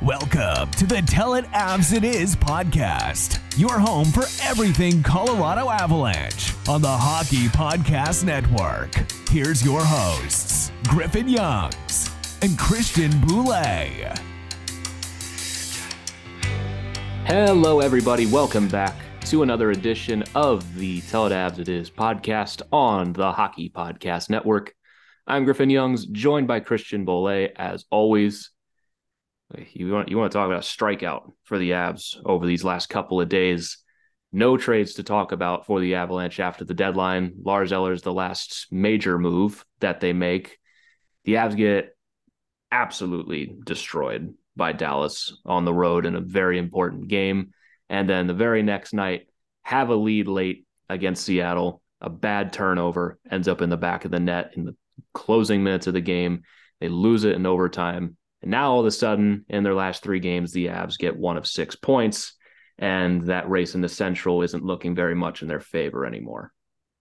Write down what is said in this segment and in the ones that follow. Welcome to the Tell It Abs It Is podcast, your home for everything Colorado Avalanche on the Hockey Podcast Network. Here's your hosts, Griffin Youngs and Christian Boulay. Hello, everybody. Welcome back to another edition of the Tell It Abs It Is podcast on the Hockey Podcast Network. I'm Griffin Youngs, joined by Christian Boulay, as always. You want to talk about a strikeout for the Avs over these last couple of days. No trades to talk about for the Avalanche after the deadline. Lars Eller is the last major move that they make. The Avs get absolutely destroyed by Dallas on the road in a very important game. And then the very next night, have a lead late against Seattle. A bad turnover ends up in the back of the net in the closing minutes of the game. They lose it in overtime. And now all of a sudden, in their last three games, the Avs get one of 6 points, and that race in the Central isn't looking very much in their favor anymore.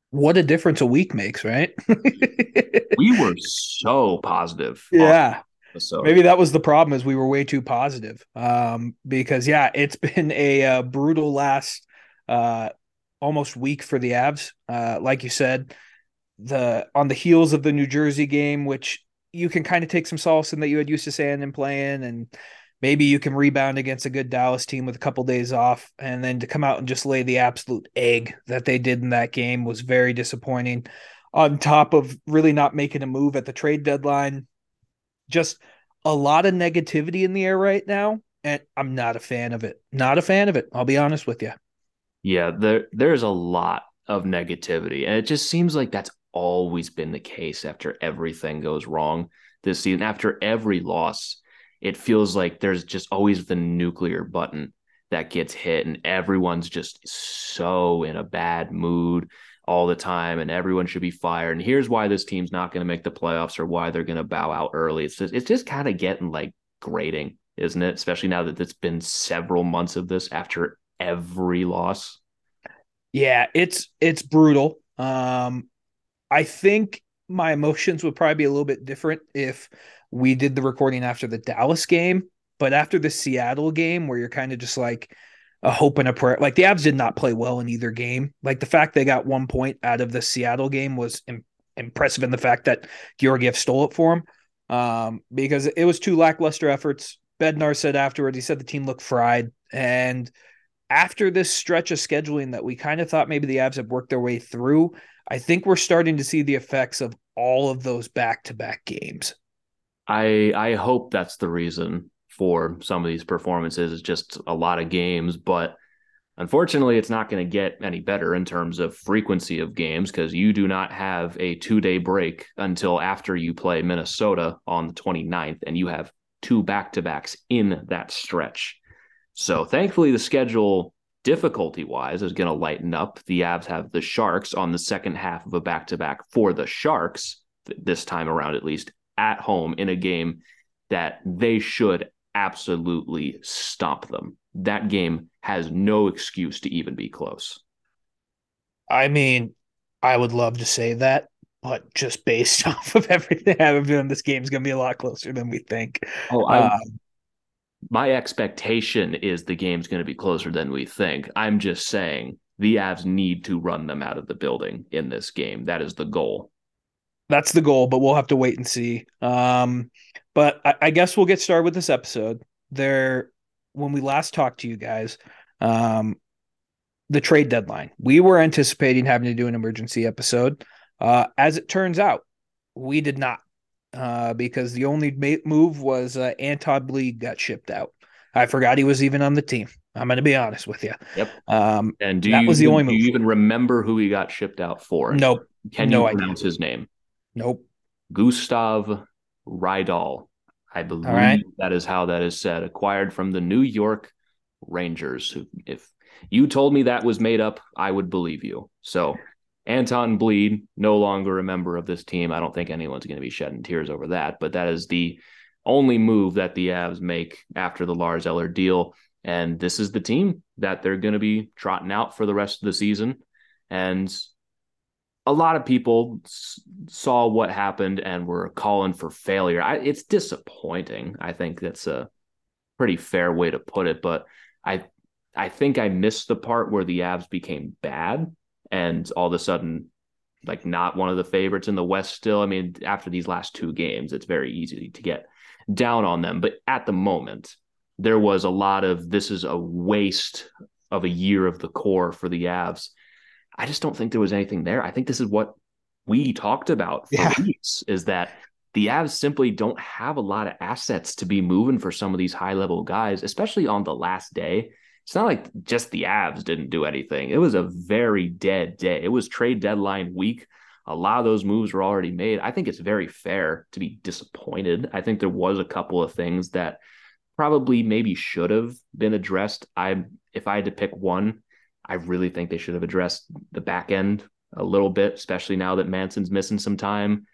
What a difference a week makes, right? We were so positive. Yeah. So maybe that was the problem, is we were way too positive. Because, yeah, it's been a brutal last almost week for the Avs. Like you said, on the heels of the New Jersey game, which – you can kind of take some solace in that you had Eustace Annan playing, and maybe you can rebound against a good Dallas team with a couple of days off. And then to come out and just lay the absolute egg that they did in that game was very disappointing, on top of really not making a move at the trade deadline. Just a lot of negativity in the air right now. And I'm not a fan of it. Not a fan of it. I'll be honest with you. Yeah, there's a lot of negativity, and it just seems like that's always been the case after everything goes wrong this season. After every loss, it feels like there's just always the nuclear button that gets hit, and everyone's just so in a bad mood all the time, and everyone should be fired, and here's why this team's not going to make the playoffs, or why they're going to bow out early. It's just kind of getting like grating, isn't it? Especially now that it's been several months of this after every loss. Yeah, it's brutal. I think my emotions would probably be a little bit different if we did the recording after the Dallas game, but after the Seattle game, where you're kind of just like a hope and a prayer, like the Avs did not play well in either game. Like the fact they got 1 point out of the Seattle game was impressive, in the fact that Georgiev stole it for him, because it was two lackluster efforts. Bednar said afterwards, he said the team looked fried. And after this stretch of scheduling that we kind of thought maybe the Avs had worked their way through, I think we're starting to see the effects of all of those back-to-back games. I hope that's the reason for some of these performances. It's just a lot of games, but unfortunately it's not going to get any better in terms of frequency of games, because you do not have a 2-day break until after you play Minnesota on the 29th, and you have two back-to-backs in that stretch. So thankfully the schedule, difficulty-wise, is going to lighten up. The Avs have the Sharks on the second half of a back-to-back for the Sharks, this time around at least, at home, in a game that they should absolutely stomp them. That game has no excuse to even be close. I mean, I would love to say that, but just based off of everything I've done, this game's going to be a lot closer than we think. My expectation is the game's going to be closer than we think. I'm just saying the Avs need to run them out of the building in this game. That is the goal. that's the goal, but we'll have to wait and see. But I guess we'll get started with this episode. When we last talked to you guys, the trade deadline, we were anticipating having to do an emergency episode. As it turns out, we did not, because the only move was Anton Blidh got shipped out. I forgot he was even on the team. I'm going to be honest with you. Yep. And do that you, was the only do move. You even remember who he got shipped out for? Nope. Can you pronounce his name? Nope. Gustav Rydahl. I believe that is how that is said. Acquired from the New York Rangers. If you told me that was made up, I would believe you. So Anton Blidh, no longer a member of this team. I don't think anyone's going to be shedding tears over that, but that is the only move that the Avs make after the Lars Eller deal. And this is the team that they're going to be trotting out for the rest of the season. And a lot of people saw what happened and were calling for failure. It's disappointing. I think that's a pretty fair way to put it. But I think I missed the part where the Avs became bad and all of a sudden, like, not one of the favorites in the West still. I mean, after these last two games, it's very easy to get down on them. But at the moment, there was a lot of this is a waste of a year of the core for the Avs. I just don't think there was anything there. I think this is what we talked about for weeks, is that the Avs simply don't have a lot of assets to be moving for some of these high-level guys, especially on the last day. It's not like just the Avs didn't do anything. It was a very dead day. It was trade deadline week. A lot of those moves were already made. I think it's very fair to be disappointed. I think there was a couple of things that probably maybe should have been addressed. If I had to pick one, I really think they should have addressed the back end a little bit, especially now that Manson's missing some time.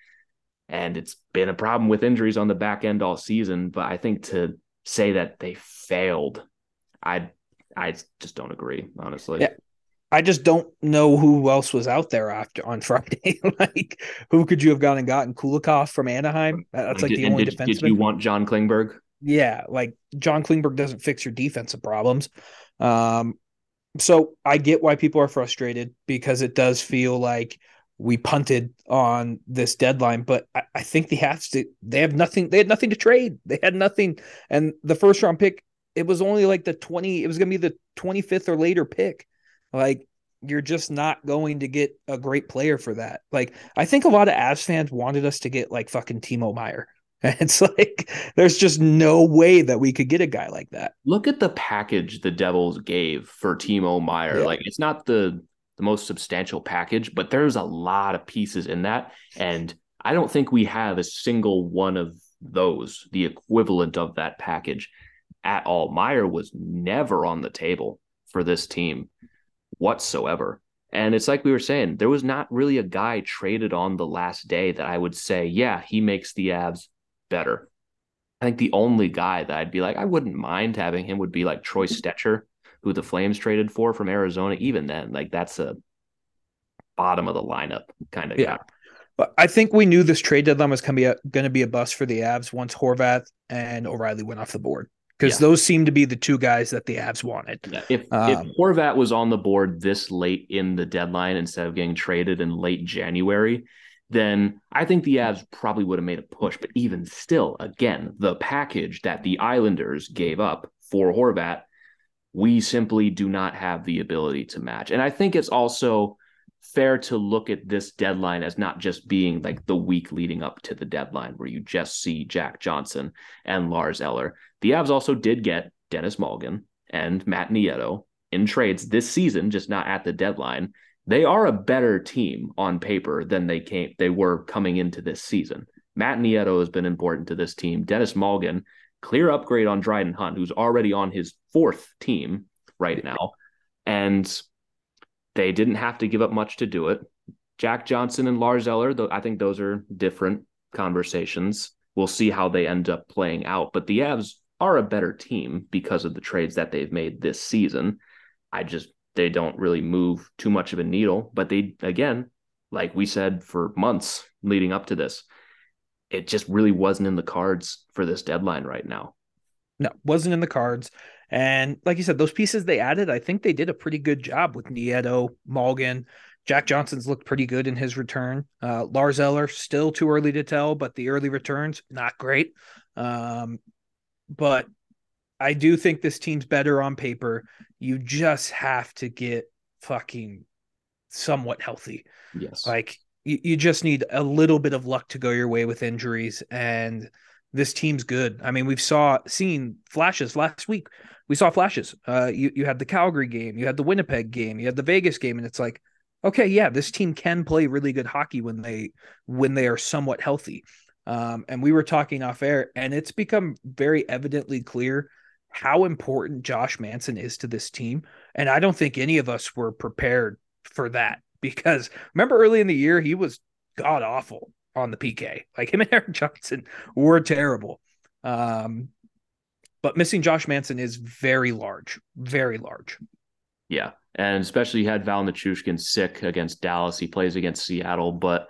And it's been a problem with injuries on the back end all season. But I think to say that they failed, I just don't agree, honestly. Yeah. I just don't know who else was out there after on Friday. Like, who could you have gone and gotten? Kulikov from Anaheim? That's like the only defenseman. Did you want John Klingberg? Yeah, like, John Klingberg doesn't fix your defensive problems. So I get why people are frustrated, because it does feel like we punted on this deadline, but I think they had nothing to trade. They had nothing. And the first round pick, it was only like it was going to be the 25th or later pick. Like, you're just not going to get a great player for that. Like, I think a lot of Avs fans wanted us to get like fucking Timo Meier. It's like, there's just no way that we could get a guy like that. Look at the package the Devils gave for Timo Meier. Yeah. Like, it's not the most substantial package, but there's a lot of pieces in that. And I don't think we have a single one of those, the equivalent of that package at all. Meier was never on the table for this team whatsoever. And it's like we were saying, there was not really a guy traded on the last day that I would say, yeah, he makes the Avs better. I think the only guy that I'd be like, I wouldn't mind having him would be like Troy Stetcher, who the Flames traded for from Arizona. Even then, like, that's a bottom of the lineup kind of guy. But I think we knew this trade deadline was going to be a bust for the Avs once Horvat and O'Reilly went off the board, because those seemed to be the two guys that the Avs wanted. Yeah. If Horvat was on the board this late in the deadline instead of getting traded in late January, then I think the Avs probably would have made a push. But even still, again, the package that the Islanders gave up for Horvat, we simply do not have the ability to match. And I think it's also fair to look at this deadline as not just being like the week leading up to the deadline where you just see Jack Johnson and Lars Eller. The Avs also did get Dennis Malgin and Matt Nieto in trades this season, just not at the deadline. They are a better team on paper than they were coming into this season. Matt Nieto has been important to this team. Dennis Malgin, clear upgrade on Dryden Hunt, who's already on his fourth team right now. And they didn't have to give up much to do it. Jack Johnson and Lars Eller, though, I think those are different conversations. We'll see how they end up playing out. But the Avs are a better team because of the trades that they've made this season. They don't really move too much of a needle, but they, again, like we said for months leading up to this, it just really wasn't in the cards for this deadline right now. No, wasn't in the cards. And like you said, those pieces they added, I think they did a pretty good job with Nieto, Malgin, Jack Johnson's looked pretty good in his return. Lars Eller, still too early to tell, but the early returns, not great. But I do think this team's better on paper. You just have to get fucking somewhat healthy. Yes. Like, you just need a little bit of luck to go your way with injuries, and this team's good. I mean, we've seen flashes last week. We saw flashes. You had the Calgary game, you had the Winnipeg game, you had the Vegas game, and it's like, okay, yeah, this team can play really good hockey when they are somewhat healthy. And we were talking off air, and it's become very evidently clear how important Josh Manson is to this team. And I don't think any of us were prepared for that, because remember early in the year, he was god awful on the PK. Like, him and Eric Johnson were terrible. But missing Josh Manson is very large, very large. Yeah. And especially you had Val Nichushkin sick against Dallas. He plays against Seattle, but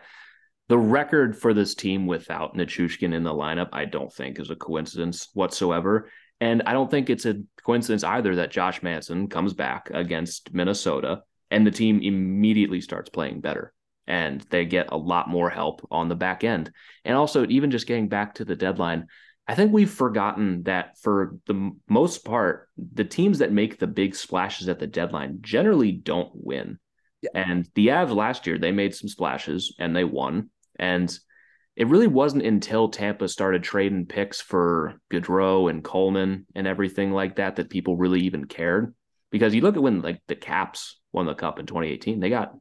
the record for this team without Nichushkin in the lineup, I don't think is a coincidence whatsoever. And I don't think it's a coincidence either that Josh Manson comes back against Minnesota and the team immediately starts playing better and they get a lot more help on the back end. And also, even just getting back to the deadline, I think we've forgotten that for the most part, the teams that make the big splashes at the deadline generally don't win. Yeah. And the Avs last year, they made some splashes and they won. And it really wasn't until Tampa started trading picks for Gaudreau and Coleman and everything like that that people really even cared. Because you look at when, like, the Caps won the Cup in 2018, they got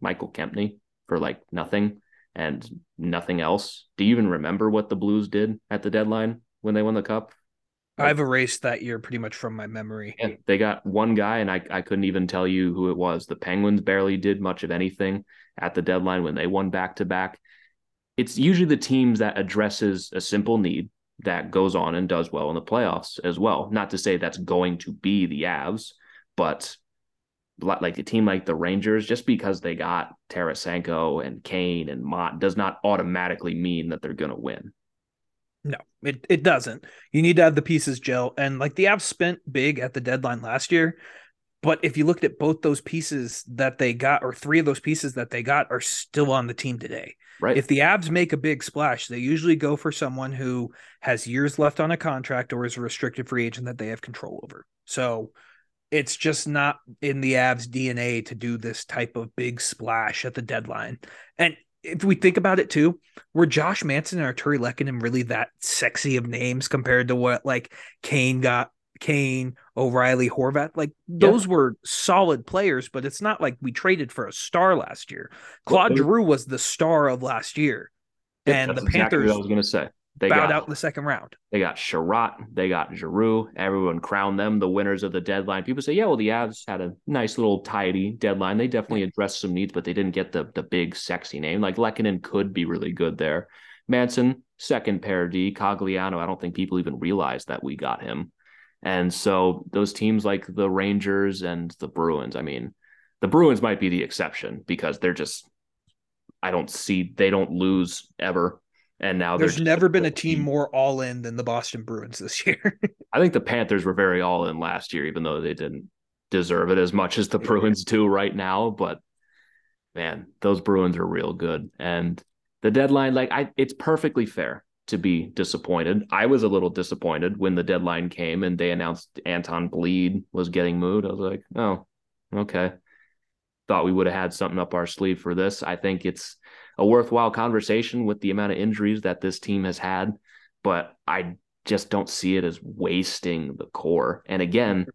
Michael Kempney for like nothing and nothing else. Do you even remember what the Blues did at the deadline when they won the Cup? I've erased that year pretty much from my memory. Yeah, they got one guy, and I couldn't even tell you who it was. The Penguins barely did much of anything at the deadline when they won back-to-back. It's usually the teams that addresses a simple need that goes on and does well in the playoffs as well. Not to say that's going to be the Avs, but like a team like the Rangers, just because they got Tarasenko and Kane and Mott does not automatically mean that they're going to win. No, it doesn't. You need to have the pieces gel. And like, the Avs spent big at the deadline last year, but if you looked at both those pieces that they got, or three of those pieces that they got, are still on the team today. Right. If the Avs make a big splash, they usually go for someone who has years left on a contract or is a restricted free agent that they have control over. So it's just not in the Avs' DNA to do this type of big splash at the deadline. And if we think about it too, were Josh Manson and Arturi Lehkonen really that sexy of names compared to what, like, Kane, O'Reilly, Horvat? Like, those were solid players, but it's not like we traded for a star last year. Claude Giroux was the star of last year. And the Panthers, exactly what I was going to say. They bowed out in the second round. They got Sherratt. They got Giroux. Everyone crowned them the winners of the deadline. People say, yeah, well, the Avs had a nice little tidy deadline. They definitely addressed some needs, but they didn't get the big sexy name. Like, Lehkonen could be really good there. Manson, second pair D. Cogliano, I don't think people even realized that we got him. And so those teams like the Rangers and the Bruins, I mean, the Bruins might be the exception because they're just, I don't see, they don't lose ever. And now there's never been a team more all in than the Boston Bruins this year. I think the Panthers were very all in last year, even though they didn't deserve it as much as the Bruins do right now. But man, those Bruins are real good. And the deadline, like, it's perfectly fair to be disappointed. I was a little disappointed when the deadline came and they announced Anton Blidh was getting moved. I was like, oh, okay. Thought we would have had something up our sleeve for this. I think it's a worthwhile conversation with the amount of injuries that this team has had, but I just don't see it as wasting the core. And again,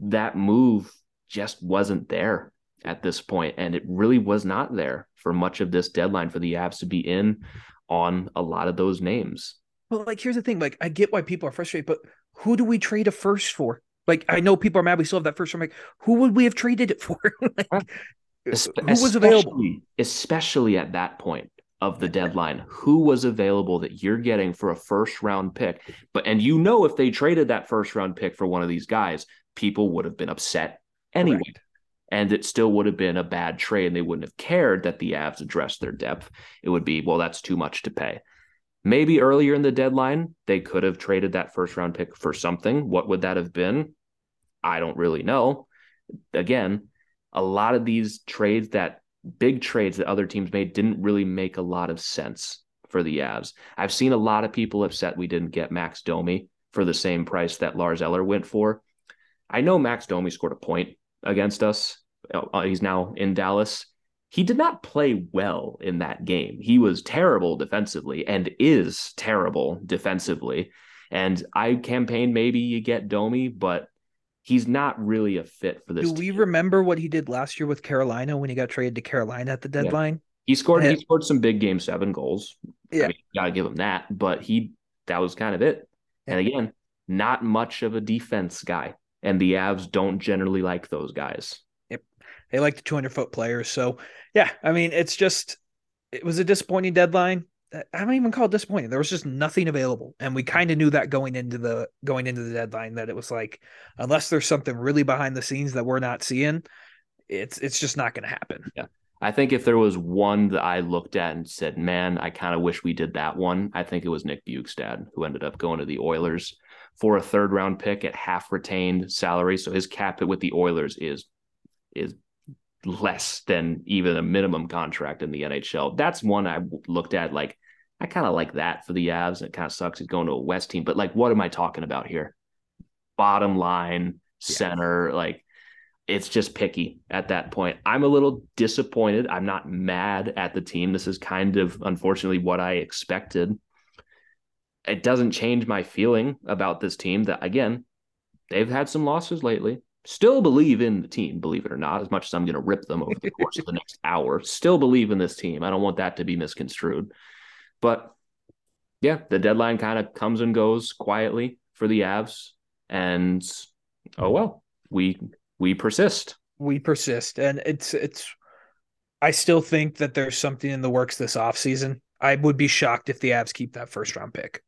that move just wasn't there at this point, and it really was not there for much of this deadline for the Avs to be in on a lot of those names. Well, like, here's the thing. Like, I get why people are frustrated, but who do we trade a first for? Like, I know people are mad we still have that first. I'm like, who would we have traded it for? Like, who was available? Especially at that point of the deadline, who was available that you're getting for a first round pick? But, and you know, if they traded that first round pick for one of these guys, people would have been upset anyway. Correct. And it still would have been a bad trade, and they wouldn't have cared that the Avs addressed their depth. It would be, well, that's too much to pay. Maybe earlier in the deadline, they could have traded that first round pick for something. What would that have been? I don't really know. Again, a lot of these trades that big trades that other teams made didn't really make a lot of sense for the Avs. I've seen a lot of people upset we didn't get Max Domi for the same price that Lars Eller went for. I know Max Domi scored a point against us. He's now in Dallas. He did not play well in that game. He was terrible defensively and is terrible defensively. And I campaigned maybe you get Domi, but he's not really a fit for this team. Do we remember what he did last year with Carolina when he got traded to Carolina at the deadline? Yeah. He scored some big game seven goals. Yeah. I mean, you got to give him that, but that was kind of it. And again, not much of a defense guy. And the Avs don't generally like those guys. Yep. They like the 200-foot players. So, yeah, I mean, it was a disappointing deadline. I don't even call it disappointing. There was just nothing available. And we kind of knew that going into the deadline, that it was like, unless there's something really behind the scenes that we're not seeing, it's just not going to happen. Yeah. I think if there was one that I looked at and said, man, I kind of wish we did that one, I think it was Nick Bjugstad, who ended up going to the Oilers for a third-round pick at half-retained salary. So his cap hit with the Oilers is less than even a minimum contract in the NHL. That's one I looked at, like, I kind of like that for the Avs, and it kind of sucks he's going to a West team. But, like, what am I talking about here? Bottom line, center, yeah. Like, it's just picky at that point. I'm a little disappointed. I'm not mad at the team. This is kind of, unfortunately, what I expected. It doesn't change my feeling about this team that, again, they've had some losses lately. Still believe in the team, believe it or not, as much as I'm going to rip them over the course of the next hour. Still believe in this team. I don't want that to be misconstrued. But, yeah, the deadline kind of comes and goes quietly for the Avs. And, oh, well, we persist. We persist. And I still think that there's something in the works this offseason. I would be shocked if the Avs keep that first-round pick.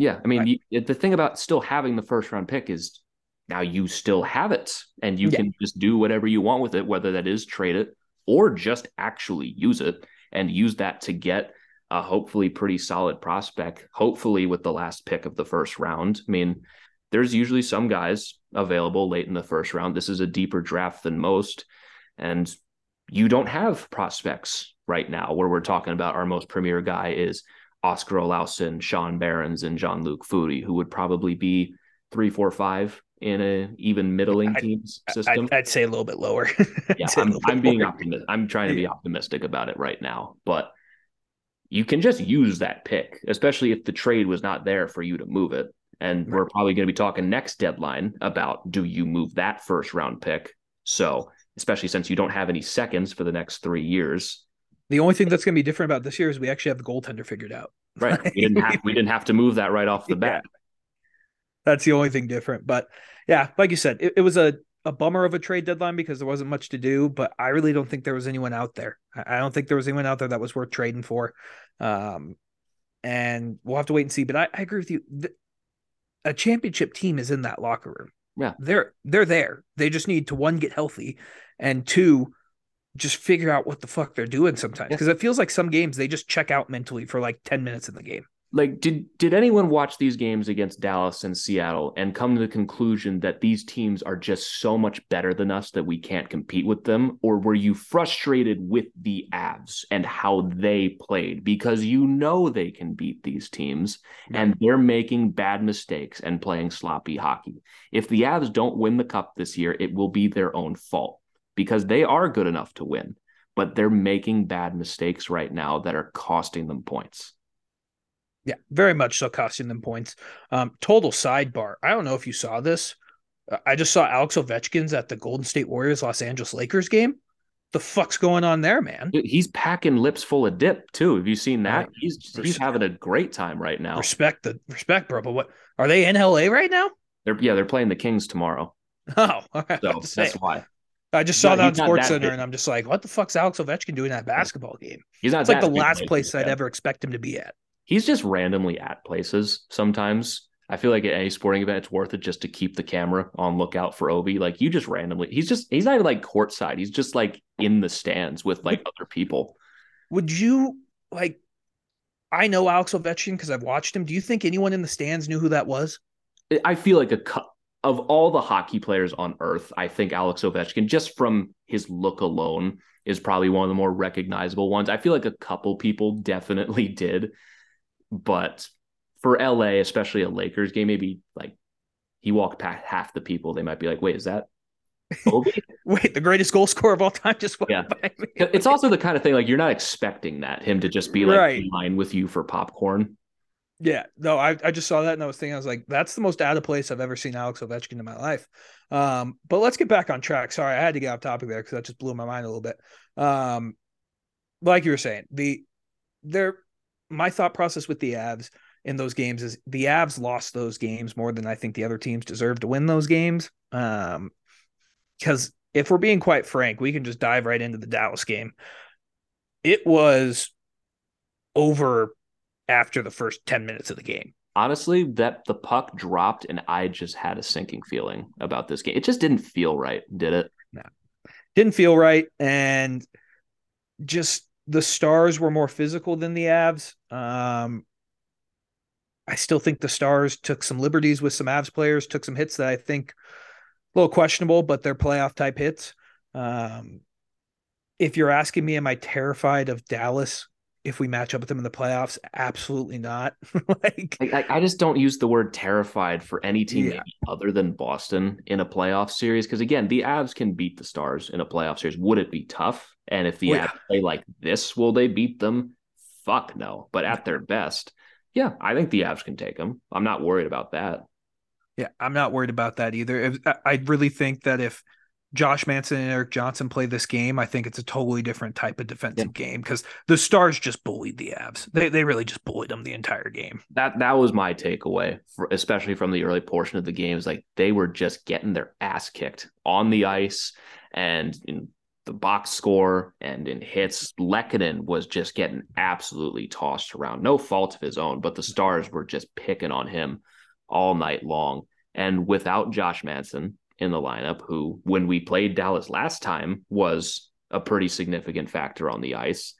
Yeah, I mean, the thing about still having the first-round pick is now you still have it, and you can just do whatever you want with it, whether that is trade it or just actually use it and use that to get a hopefully pretty solid prospect, hopefully with the last pick of the first round. I mean, there's usually some guys available late in the first round. This is a deeper draft than most, and you don't have prospects right now where we're talking about our most premier guy is Oscar Olausson, Sean Barons, and Jean-Luc Foudy, who would probably be 3, 4, 5 in a even middling team system. I'd say a little bit lower. Yeah, I'm being optimistic. I'm trying to be optimistic about it right now, but you can just use that pick, especially if the trade was not there for you to move it. And right. We're probably going to be talking next deadline about, do you move that first round pick? So, especially since you don't have any seconds for the next 3 years. The only thing that's going to be different about this year is we actually have the goaltender figured out. Right. We didn't have to move that right off the bat. Yeah. That's the only thing different. But yeah, like you said, it was a bummer of a trade deadline because there wasn't much to do, but I really don't think there was anyone out there. I don't think there was anyone out there that was worth trading for. And we'll have to wait and see, but I agree with you. A championship team is in that locker room. Yeah. They're there. They just need to, one, get healthy, and two, just figure out what the fuck they're doing sometimes. Because it feels like some games they just check out mentally for like 10 minutes in the game. Like, did anyone watch these games against Dallas and Seattle and come to the conclusion that these teams are just so much better than us that we can't compete with them? Or were you frustrated with the Avs and how they played? Because you know they can beat these teams, and they're making bad mistakes and playing sloppy hockey. If the Avs don't win the cup this year, it will be their own fault because they are good enough to win, but they're making bad mistakes right now that are costing them points. Yeah, very much so costing them points. Total sidebar. I don't know if you saw this. I just saw Alex Ovechkin's at the Golden State Warriors Los Angeles Lakers game. The fuck's going on there, man? Dude, he's packing lips full of dip too. Have you seen that? Right. He's having a great time right now. Respect, bro. But what are they in LA right now? They're playing the Kings tomorrow. Oh, all right. So that's why. I just saw that on SportsCenter, and I'm just like, what the fuck's Alex Ovechkin doing in that basketball game? He's not. It's like the last place I'd ever expect him to be at. He's just randomly at places sometimes. I feel like at any sporting event, it's worth it just to keep the camera on lookout for Obi. Like, you just randomly, he's not even like courtside. He's just like in the stands with like other people. Would you like, I know Alex Ovechkin because I've watched him. Do you think anyone in the stands knew who that was? I feel like of all the hockey players on earth, I think Alex Ovechkin, just from his look alone, is probably one of the more recognizable ones. I feel like a couple people definitely did, but for LA, especially a Lakers game, maybe like he walked past half the people. They might be like, wait, is that Ovi? Wait, the greatest goal scorer of all time just went by me. It's also the kind of thing like you're not expecting that, him to just be like in line with you for popcorn. Yeah, no, I just saw that and I was thinking, I was like, that's the most out of place I've ever seen Alex Ovechkin in my life. But let's get back on track. Sorry, I had to get off topic there because that just blew my mind a little bit. Like you were saying, my thought process with the Avs in those games is the Avs lost those games more than I think the other teams deserved to win those games. Because if we're being quite frank, we can just dive right into the Dallas game. It was over after the first 10 minutes of the game. Honestly, that the puck dropped and I just had a sinking feeling about this game. It just didn't feel right, did it? No. Didn't feel right. And just the Stars were more physical than the Avs. I still think the Stars took some liberties with some Avs players, took some hits that I think a little questionable, but they're playoff type hits. If you're asking me, am I terrified of Dallas if we match up with them in the playoffs? Absolutely not. I just don't use the word terrified for any team other than Boston in a playoff series. Because again, the Avs can beat the Stars in a playoff series. Would it be tough? And if the Avs play like this, will they beat them? Fuck no. But at their best, yeah, I think the Avs can take them. I'm not worried about that. Yeah, I'm not worried about that either. I really think that if Josh Manson and Eric Johnson play this game, I think it's a totally different type of defensive game because the Stars just bullied the Avs. They really just bullied them the entire game. That was my takeaway, especially from the early portion of the game. Is like they were just getting their ass kicked on the ice and in the box score and in hits. Lehkonen was just getting absolutely tossed around. No fault of his own, but the Stars were just picking on him all night long. And without Josh Manson in the lineup, who, when we played Dallas last time, was a pretty significant factor on the ice,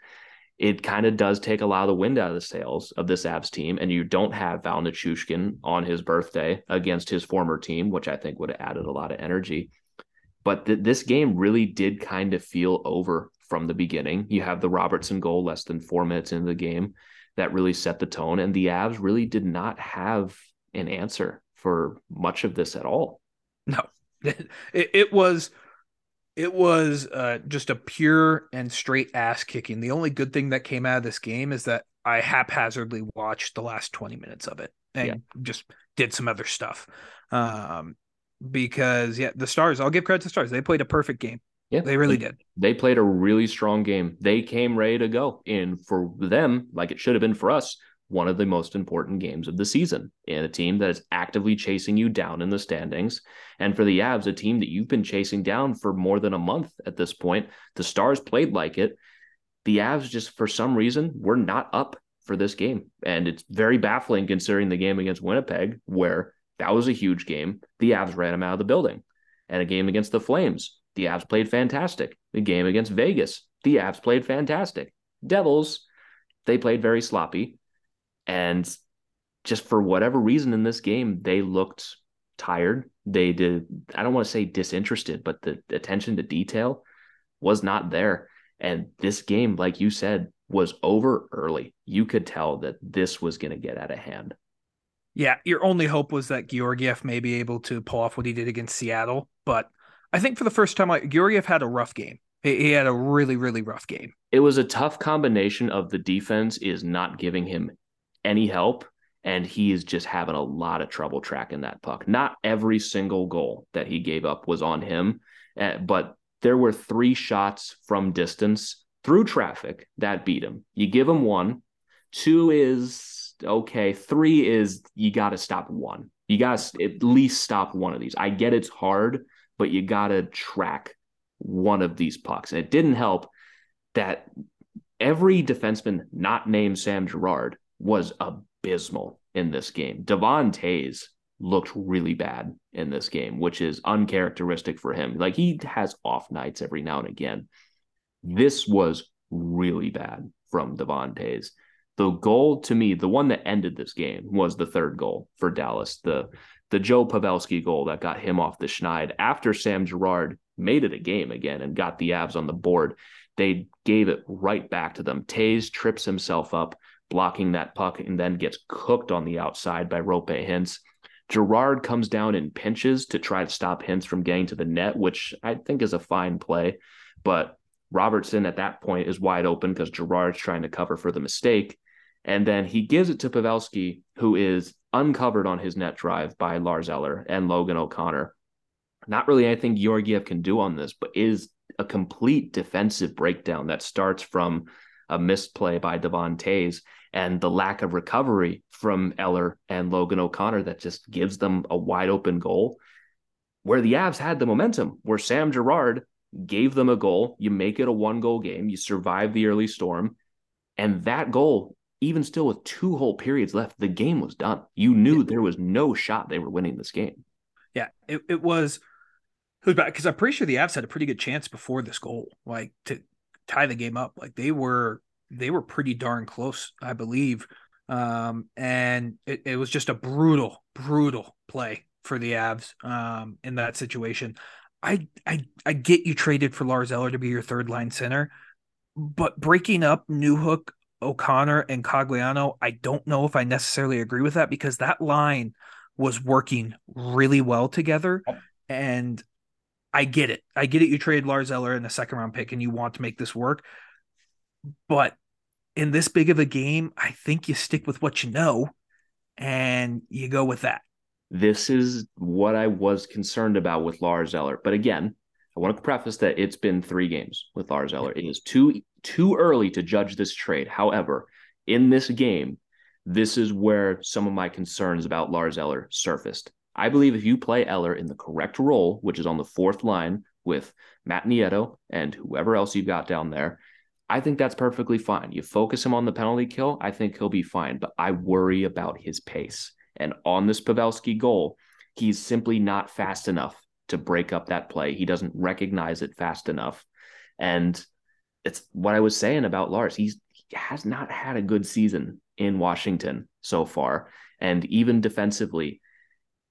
it kind of does take a lot of the wind out of the sails of this Avs team. And you don't have Val Nichushkin on his birthday against his former team, which I think would have added a lot of energy. But this game really did kind of feel over from the beginning. You have the Robertson goal less than 4 minutes into the game that really set the tone. And the Avs really did not have an answer for much of this at all. No. It was just a pure and straight ass kicking. The only good thing that came out of this game is that I haphazardly watched the last 20 minutes of it and just did some other stuff. Because the Stars, I'll give credit to the Stars. They played a perfect game. Yeah, they really did. They played a really strong game. They came ready to go. And for them, like it should have been for us, one of the most important games of the season in a team that is actively chasing you down in the standings. And for the Avs, a team that you've been chasing down for more than a month at this point, the Stars played like it. The Avs just, for some reason, were not up for this game. And it's very baffling considering the game against Winnipeg, where that was a huge game. The Avs ran them out of the building. And a game against the Flames, the Avs played fantastic. The game against Vegas, the Avs played fantastic. Devils, they played very sloppy. And just for whatever reason in this game, they looked tired. They did, I don't want to say disinterested, but the attention to detail was not there. And this game, like you said, was over early. You could tell that this was going to get out of hand. Yeah, your only hope was that Georgiev may be able to pull off what he did against Seattle. But I think for the first time, Georgiev had a rough game. He had a really, really rough game. It was a tough combination of the defense is not giving him any help, and he is just having a lot of trouble tracking that puck. Not every single goal that he gave up was on him, but there were 3 shots from distance through traffic that beat him. You give him 1, 2 is okay, 3 is you got to stop one. You got to at least stop one of these. I get it's hard, but you got to track one of these pucks. And it didn't help that every defenseman not named Sam Girard was abysmal in this game. Devon Toews looked really bad in this game, which is uncharacteristic for him. Like, he has off nights every now and again. This was really bad from Devon Toews. The goal to me, the one that ended this game, was the third goal for Dallas, the Joe Pavelski goal that got him off the schneid after Sam Girard made it a game again and got the Abs on the board. They gave it right back to them. Tays trips himself up, blocking that puck, and then gets cooked on the outside by Roope Hintz. Girard comes down and pinches to try to stop Hintz from getting to the net, which I think is a fine play. But Robertson at that point is wide open because Girard's trying to cover for the mistake. And then he gives it to Pavelski, who is uncovered on his net drive by Lars Eller and Logan O'Connor. Not really anything Georgiev can do on this, but is a complete defensive breakdown that starts from a misplay by Devon Toews and the lack of recovery from Eller and Logan O'Connor that just gives them a wide open goal where the Avs had the momentum, where Sam Girard gave them a goal. You make it a one-goal game. You survive the early storm. And that goal, even still with two whole periods left, the game was done. You knew there was no shot they were winning this game. Yeah, it was bad because I'm pretty sure the Avs had a pretty good chance before this goal, like to tie the game up. Like they were pretty darn close, I believe. And it was just a brutal, brutal play for the Avs in that situation. I get you traded for Lars Eller to be your third line center, but breaking up Newhook, O'Connor, and Cogliano, I don't know if I necessarily agree with that because that line was working really well together. And I get it. I get it. You traded Lars Eller in a second round pick and you want to make this work. But in this big of a game, I think you stick with what you know and you go with that. This is what I was concerned about with Lars Eller. But again, I want to preface that it's been three games with Lars Eller. It is too early to judge this trade. However, in this game, this is where some of my concerns about Lars Eller surfaced. I believe if you play Eller in the correct role, which is on the fourth line with Matt Nieto and whoever else you've got down there, I think that's perfectly fine. You focus him on the penalty kill, I think he'll be fine. But I worry about his pace. And on this Pavelski goal, he's simply not fast enough to break up that play. He doesn't recognize it fast enough. And it's what I was saying about Lars. He has not had a good season in Washington so far. And even defensively,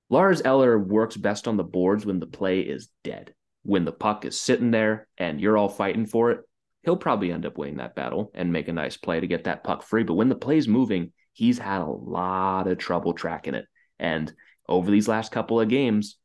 Lars Eller works best on the boards when the play is dead. When the puck is sitting there and you're all fighting for it, he'll probably end up winning that battle and make a nice play to get that puck free. But when the play's moving, he's had a lot of trouble tracking it. And over these last couple of games,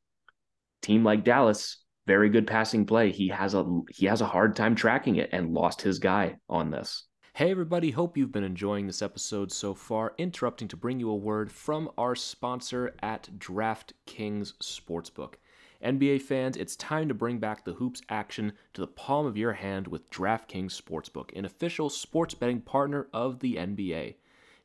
team like Dallas, very good passing play. He has a hard time tracking it and lost his guy on this. Hey everybody, hope you've been enjoying this episode so far. Interrupting to bring you a word from our sponsor at DraftKings Sportsbook. NBA fans, it's time to bring back the hoops action to the palm of your hand with DraftKings Sportsbook, an official sports betting partner of the NBA.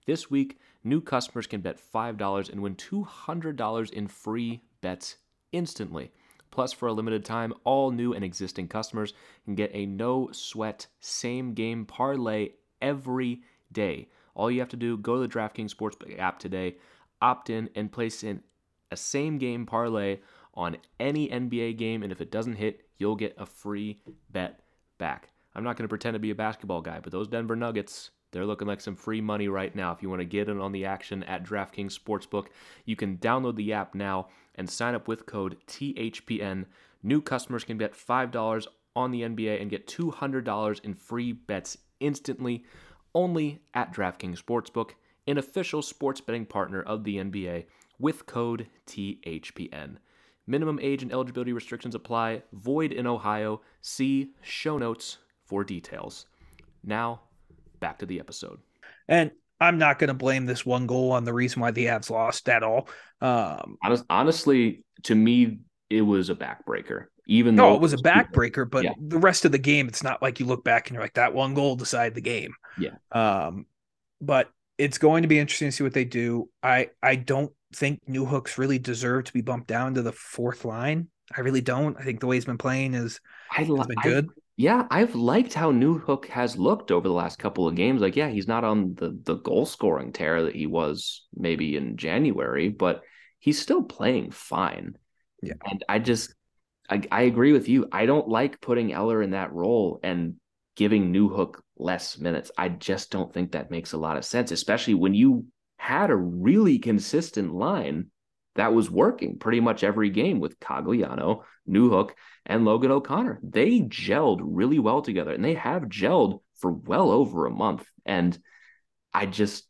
This week, new customers can bet $5 and win $200 in free bets instantly. Plus, for a limited time, all new and existing customers can get a no-sweat same-game parlay every day. All you have to do, go to the DraftKings Sportsbook app today, opt in, and place in a same-game parlay on any NBA game, and if it doesn't hit, you'll get a free bet back. I'm not going to pretend to be a basketball guy, but those Denver Nuggets, they're looking like some free money right now. If you want to get in on the action at DraftKings Sportsbook, you can download the app now and sign up with code THPN. New customers can bet $5 on the NBA and get $200 in free bets instantly, only at DraftKings Sportsbook, an official sports betting partner of the NBA, with code THPN. Minimum age and eligibility restrictions apply. Void in Ohio. See show notes for details. Now, back to the episode. And I'm not going to blame this one goal on the reason why the Avs lost at all. Honestly, to me, it was a backbreaker. Even though it was a backbreaker, but yeah. The rest of the game, it's not like you look back and you're like, that one goal decided the game. Yeah. But it's going to be interesting to see what they do. I don't think Newhook really deserved to be bumped down to the fourth line. I really don't. I think the way he's been playing has been good. Yeah, I've liked how Newhook has looked over the last couple of games. Like, yeah, he's not on the goal-scoring tear that he was maybe in January, but he's still playing fine. Yeah. And I agree with you. I don't like putting Eller in that role and giving Newhook less minutes. I just don't think that makes a lot of sense, especially when you had a really consistent line that was working pretty much every game with Cogliano, Newhook, and Logan O'Connor. They gelled really well together, and they have gelled for well over a month. And I just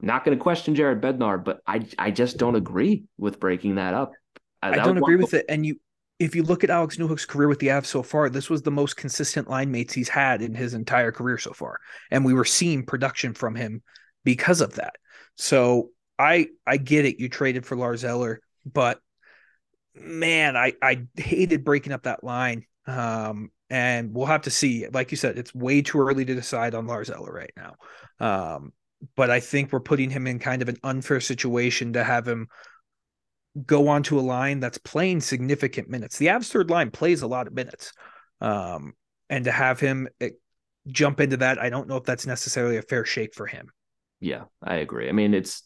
not going to question Jared Bednar, but I just don't agree with breaking that up. I don't agree with it. And if you look at Alex Newhook's career with the Avs so far, this was the most consistent line mates he's had in his entire career so far. And we were seeing production from him because of that. So I get it. You traded for Lars Eller, but man, I hated breaking up that line. And we'll have to see. Like you said, it's way too early to decide on Lars Eller right now. But I think we're putting him in kind of an unfair situation to have him go onto a line that's playing significant minutes. The Avs third line plays a lot of minutes. And to have him jump into that, I don't know if that's necessarily a fair shake for him. Yeah, I agree. I mean, it's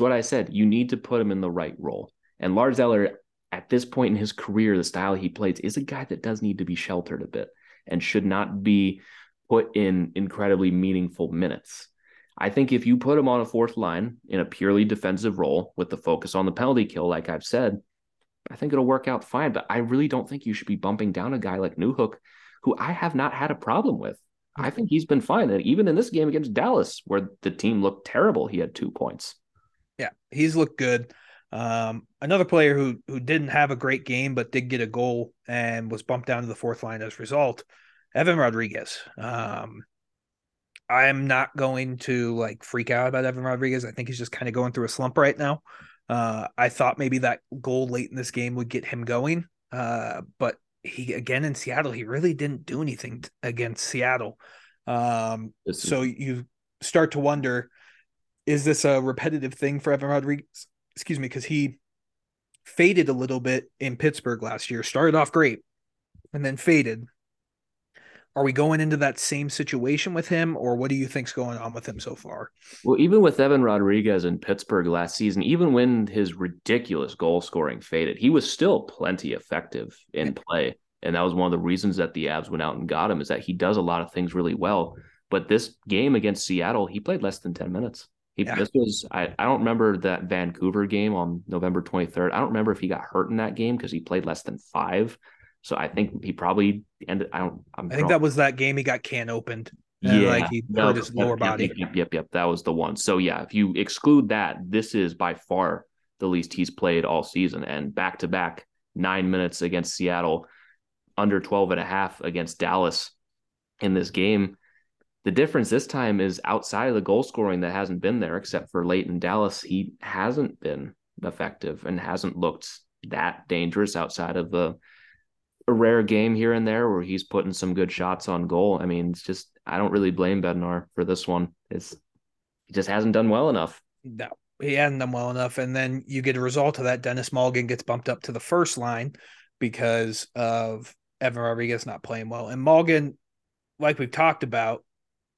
what I said. You need to put him in the right role. And Lars Eller, at this point in his career, the style he plays is a guy that does need to be sheltered a bit and should not be put in incredibly meaningful minutes. I think if you put him on a fourth line in a purely defensive role with the focus on the penalty kill, like I've said, I think it'll work out fine. But I really don't think you should be bumping down a guy like Newhook, who I have not had a problem with. I think he's been fine. And even in this game against Dallas, where the team looked terrible, he had 2 points. Yeah, he's looked good. Another player who didn't have a great game, but did get a goal and was bumped down to the fourth line as a result, Evan Rodriguez. I'm not going to freak out about Evan Rodriguez. I think he's just kind of going through a slump right now. I thought maybe that goal late in this game would get him going. But he, again, in Seattle, he really didn't do anything against Seattle. So you start to wonder, is this a repetitive thing for Evan Rodriguez? Excuse me, because he faded a little bit in Pittsburgh last year, started off great and then faded. Are we going into that same situation with him, or what do you think's going on with him so far? Well, even with Evan Rodriguez in Pittsburgh last season, even when his ridiculous goal scoring faded, he was still plenty effective in play. And that was one of the reasons that the Avs went out and got him, is that he does a lot of things really well. But this game against Seattle, he played less than 10 minutes. This was, I don't remember that Vancouver game on November 23rd. I don't remember if he got hurt in that game because he played less than 5. So I think he probably ended. I think that was that game he got can opened. And yeah, hurt his lower body. Yep. That was the one. So yeah, if you exclude that, this is by far the least he's played all season. And back to back 9 minutes against Seattle, under 12.5 against Dallas in this game. The difference this time is outside of the goal scoring that hasn't been there, except for late in Dallas, he hasn't been effective and hasn't looked that dangerous outside of a rare game here and there where he's putting some good shots on goal. I mean, it's just, I don't really blame Bednar for this one. He just hasn't done well enough. No, he hasn't done well enough. And then you get a result of that. Dennis Malgin gets bumped up to the first line because of Evan Rodriguez not playing well. And Malgin, like we've talked about,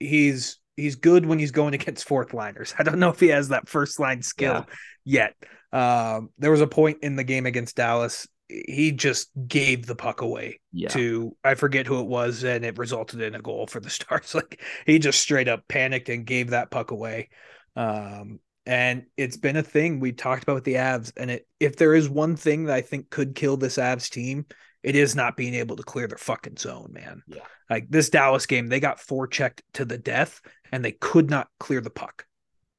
he's good when he's going against fourth liners. I don't know if he has that first line skill yet. There was a point in the game against Dallas. He just gave the puck away to, I forget who it was, and it resulted in a goal for the Stars. He just straight up panicked and gave that puck away. And it's been a thing we talked about with the Avs. And if there is one thing that I think could kill this Avs team, it is not being able to clear their fucking zone, man. Yeah. This Dallas game, they got forechecked to the death, and they could not clear the puck.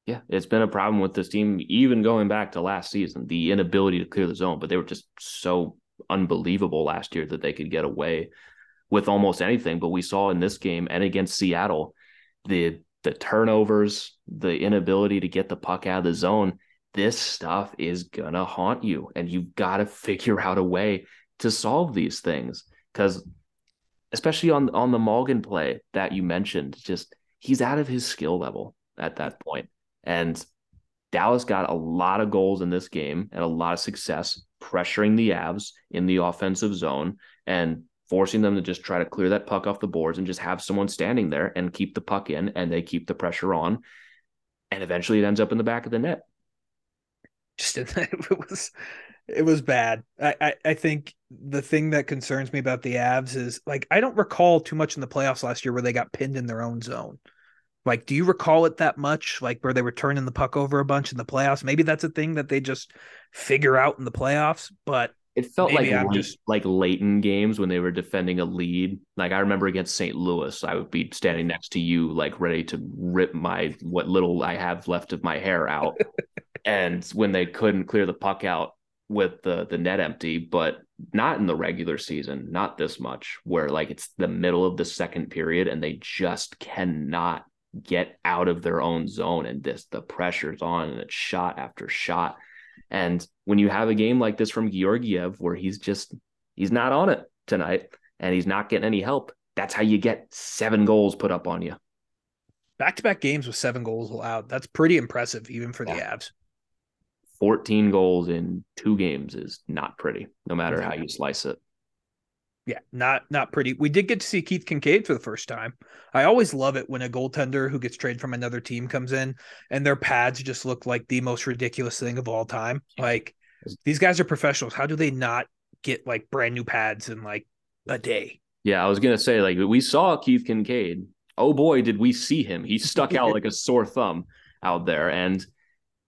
Yeah, it's been a problem with this team, even going back to last season, the inability to clear the zone. But they were just so unbelievable last year that they could get away with almost anything. But we saw in this game and against Seattle, the turnovers, the inability to get the puck out of the zone, this stuff is going to haunt you. And you've got to figure out a way to solve these things, because especially on the Malgin play that you mentioned, just he's out of his skill level at that point. And Dallas got a lot of goals in this game and a lot of success pressuring the Avs in the offensive zone and forcing them to just try to clear that puck off the boards and just have someone standing there and keep the puck in, and they keep the pressure on. And eventually it ends up in the back of the net. It was It was bad. I think the thing that concerns me about the Avs is, like, I don't recall too much in the playoffs last year where they got pinned in their own zone. Like, do you recall it that much? Like, where they were turning the puck over a bunch in the playoffs? Maybe that's a thing that they just figure out in the playoffs, but it felt like late in games when they were defending a lead. Like, I remember against St. Louis, I would be standing next to you, like, ready to rip what little I have left of my hair out. And when they couldn't clear the puck out with the net empty, but not in the regular season, not this much, where, like, it's the middle of the second period and they just cannot get out of their own zone, and the pressure's on, and it's shot after shot. And when you have a game like this from Georgiev, where he's not on it tonight and he's not getting any help, that's how you get 7 goals put up on you. Back-to-back games with 7 goals allowed. That's pretty impressive, even for the Avs. 14 goals in 2 games is not pretty, no matter how you slice it. Yeah, not pretty. We did get to see Keith Kincaid for the first time. I always love it when a goaltender who gets traded from another team comes in and their pads just look like the most ridiculous thing of all time. Like, these guys are professionals. How do they not get, like, brand new pads in, like, a day? Yeah, I was going to say, like, we saw Keith Kincaid. Oh, boy, did we see him. He stuck out like a sore thumb out there, and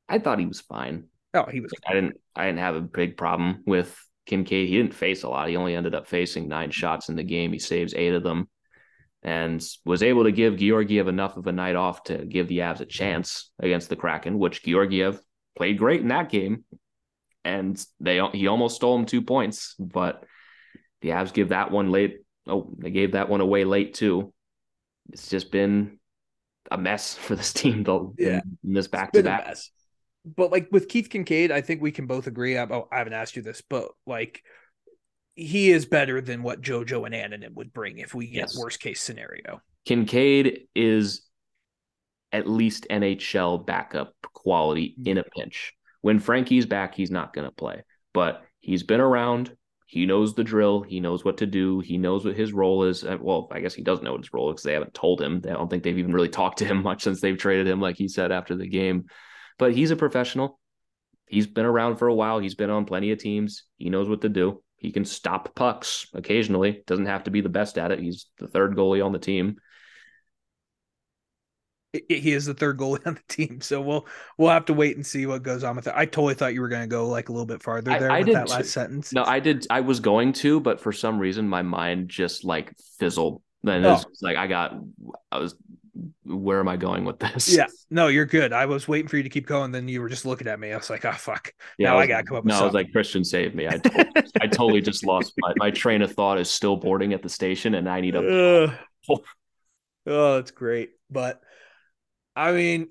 I thought he was fine. Oh, he was. I didn't have a big problem with Kincaid. He didn't face a lot. He only ended up facing 9 shots in the game. He saves 8 of them and was able to give Georgiev enough of a night off to give the Avs a chance against the Kraken, which Georgiev played great in that game. And he almost stole him 2 points, but the Avs give that one late. Oh, they gave that one away late too. It's just been a mess for this team in this back-to-back. But, like, with Keith Kincaid, I think we can both agree. I haven't asked you this, but, like, he is better than what JoJo and Ananin would bring if we get worst case scenario. Kincaid is at least NHL backup quality in a pinch. When Frankie's back, he's not going to play, but he's been around. He knows the drill. He knows what to do. He knows what his role is. Well, I guess he does know what his role is because they haven't told him. I don't think they've even really talked to him much since they've traded him, like he said after the game. But he's a professional. He's been around for a while. He's been on plenty of teams. He knows what to do. He can stop pucks occasionally. Doesn't have to be the best at it. He's the third goalie on the team. He is the third goalie on the team. So we'll have to wait and see what goes on with it. I totally thought you were going to go, like, a little bit farther there with that last sentence. No, I did. I was going to, but for some reason my mind just, like, fizzled. Then it was like where am I going with this? Yeah, no, you're good. I was waiting for you to keep going. Then you were just looking at me. I was like, oh, fuck. Yeah, now I got to come up with something. I was like, Christian, save me. I totally just lost my train of thought is still boarding at the station, and I need a... Oh, that's great. But, I mean,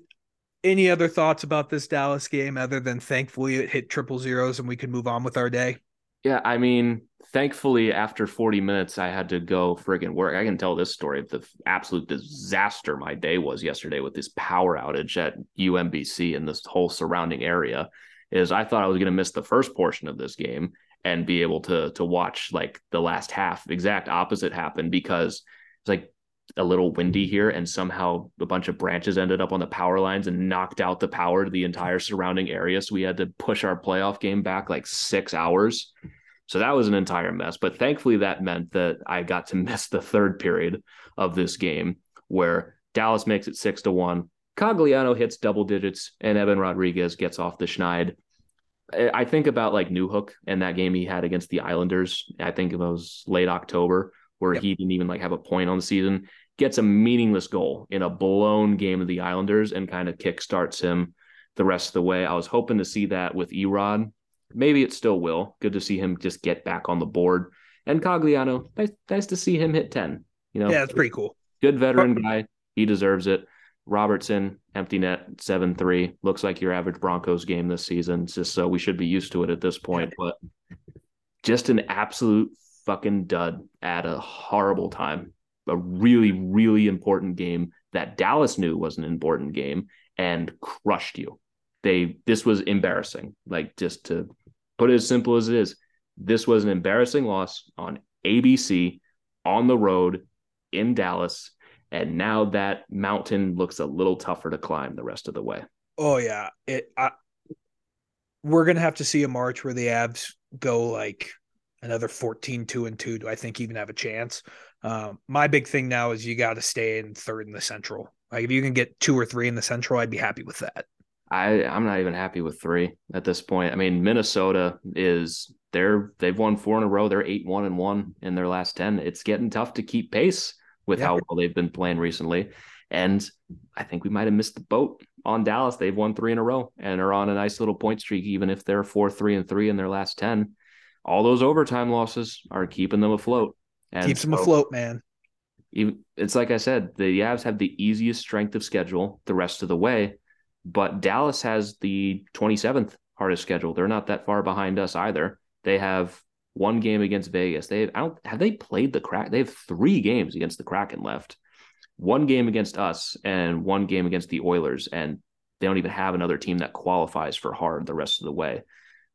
any other thoughts about this Dallas game other than thankfully it hit 000 and we could move on with our day? Yeah, I mean, thankfully, after 40 minutes, I had to go friggin' work. I can tell this story of the absolute disaster my day was yesterday with this power outage at UMBC and this whole surrounding area. I thought I was going to miss the first portion of this game and be able to watch, like, the last half. The exact opposite happened because it's, like, a little windy here, and somehow a bunch of branches ended up on the power lines and knocked out the power to the entire surrounding area. So we had to push our playoff game back like 6 hours. So that was an entire mess. But thankfully that meant that I got to miss the third period of this game where Dallas makes it 6-1. Cogliano hits double digits and Evan Rodriguez gets off the schneid. I think about, like, Newhook and that game he had against the Islanders. I think it was late October where he didn't even, like, have a point on the season, gets a meaningless goal in a blown game of the Islanders and kind of kickstarts him the rest of the way. I was hoping to see that with Erod. Maybe it still will. Good to see him just get back on the board. And Cogliano, nice to see him hit 10. You know, yeah, it's pretty cool. Good veteran guy. He deserves it. Robertson, empty net, 7-3. Looks like your average Broncos game this season. It's just so we should be used to it at this point. But just an absolute fucking dud at a horrible time. A really, really important game that Dallas knew was an important game and crushed you. This was embarrassing. Like, just to put it as simple as it is, this was an embarrassing loss on ABC on the road in Dallas. And now that mountain looks a little tougher to climb the rest of the way. Oh yeah. we're going to have to see a March where the Abs go like another 14-2-2. Do I think even have a chance? My big thing now is you got to stay in third in the Central. Like if you can get 2 or 3 in the Central, I'd be happy with that. I'm not even happy with 3 at this point. I mean, Minnesota is they've won 4 in a row. They're 8-1-1 in their last 10. It's getting tough to keep pace with how well they've been playing recently. And I think we might've missed the boat on Dallas. They've won 3 in a row and are on a nice little point streak. Even if they're 4-3-3 in their last 10, all those overtime losses are keeping them afloat. And keeps them afloat, man. Even, it's like I said, the Avs have the easiest strength of schedule the rest of the way, but Dallas has the 27th hardest schedule. They're not that far behind us either. They have 1 game against Vegas. Have they played the Kraken? They have 3 games against the Kraken left. 1 game against us and 1 game against the Oilers, and they don't even have another team that qualifies for hard the rest of the way.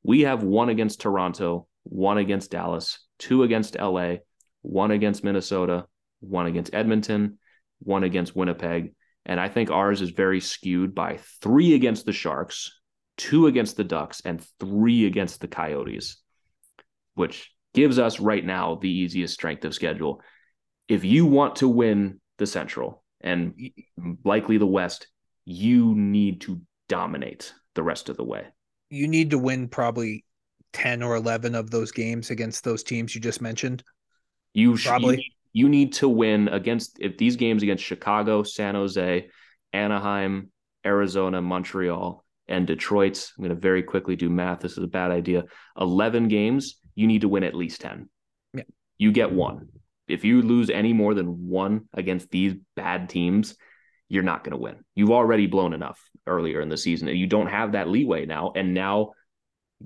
We have 1 against Toronto, 1 against Dallas, 2 against LA, 1 against Minnesota, 1 against Edmonton, 1 against Winnipeg. And I think ours is very skewed by 3 against the Sharks, 2 against the Ducks, and 3 against the Coyotes, which gives us right now the easiest strength of schedule. If you want to win the Central and likely the West, you need to dominate the rest of the way. You need to win probably 10 or 11 of those games against those teams you just mentioned. You need to win against these games against Chicago, San Jose, Anaheim, Arizona, Montreal, and Detroit. I'm going to very quickly do math. This is a bad idea. 11 games. You need to win at least 10. Yeah. You get 1. If you lose any more than 1 against these bad teams, you're not going to win. You've already blown enough earlier in the season. You don't have that leeway now. And now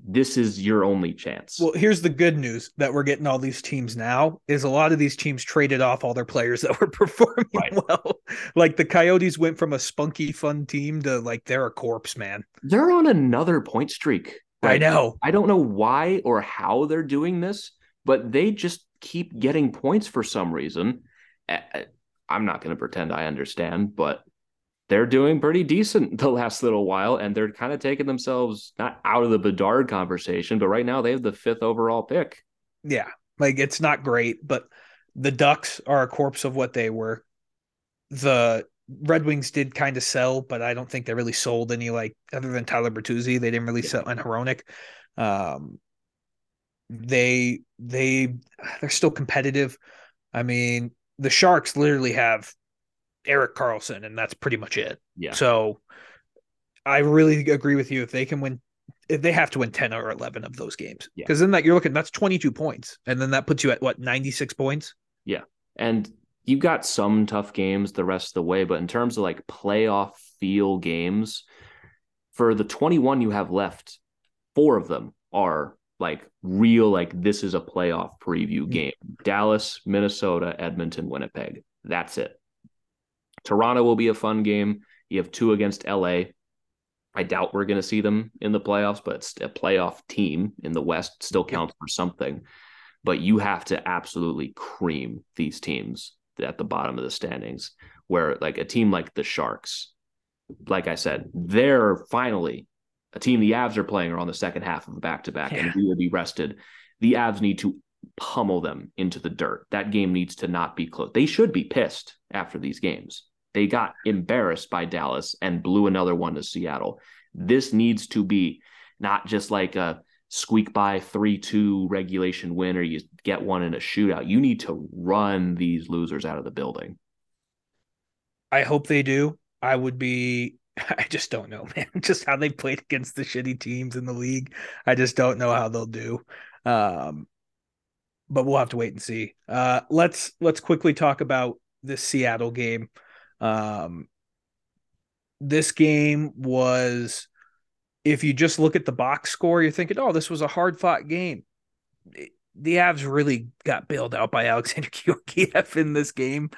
this is your only chance. Well, here's the good news that we're getting all these teams now is a lot of these teams traded off all their players that were performing well. Like the Coyotes went from a spunky, fun team to like they're a corpse, man. They're on another point streak. Like, I know. I don't know why or how they're doing this, but they just keep getting points for some reason. I'm not going to pretend I understand, but they're doing pretty decent the last little while, and they're kind of taking themselves not out of the Bedard conversation, but right now they have the 5th overall pick. Yeah, like it's not great, but the Ducks are a corpse of what they were. The Red Wings did kind of sell, but I don't think they really sold any, like, other than Tyler Bertuzzi, they didn't really sell, and Hronek. They're still competitive. I mean, the Sharks literally have Erik Karlsson, and that's pretty much it. Yeah. So I really agree with you. If they can win, if they have to win 10 or 11 of those games, because then that you're looking, that's 22 points. And then that puts you at what, 96 points. Yeah. And you've got some tough games the rest of the way, but in terms of like playoff feel games, for the 21 you have left, 4 of them are like real, like this is a playoff preview game. Dallas, Minnesota, Edmonton, Winnipeg. That's it. Toronto will be a fun game. You have 2 against LA. I doubt we're going to see them in the playoffs, but it's a playoff team in the West, still counts for something. But you have to absolutely cream these teams at the bottom of the standings, where like a team like the Sharks, like I said, they're finally a team the Avs are playing are on the second half of a back-to-back, and we will be rested. The Avs need to pummel them into the dirt. That game needs to not be close. They should be pissed after these games. They got embarrassed by Dallas and blew another one to Seattle. This needs to be not just like a squeak by 3-2 regulation win, or you get one in a shootout. You need to run these losers out of the building. I hope they do. I just don't know, man, just how they played against the shitty teams in the league. I just don't know how they'll do. But we'll have to wait and see. Let's quickly talk about this Seattle game. This game was, if you just look at the box score, you're thinking, oh, this was a hard-fought game. The Avs really got bailed out by Alexander Georgiev in this game.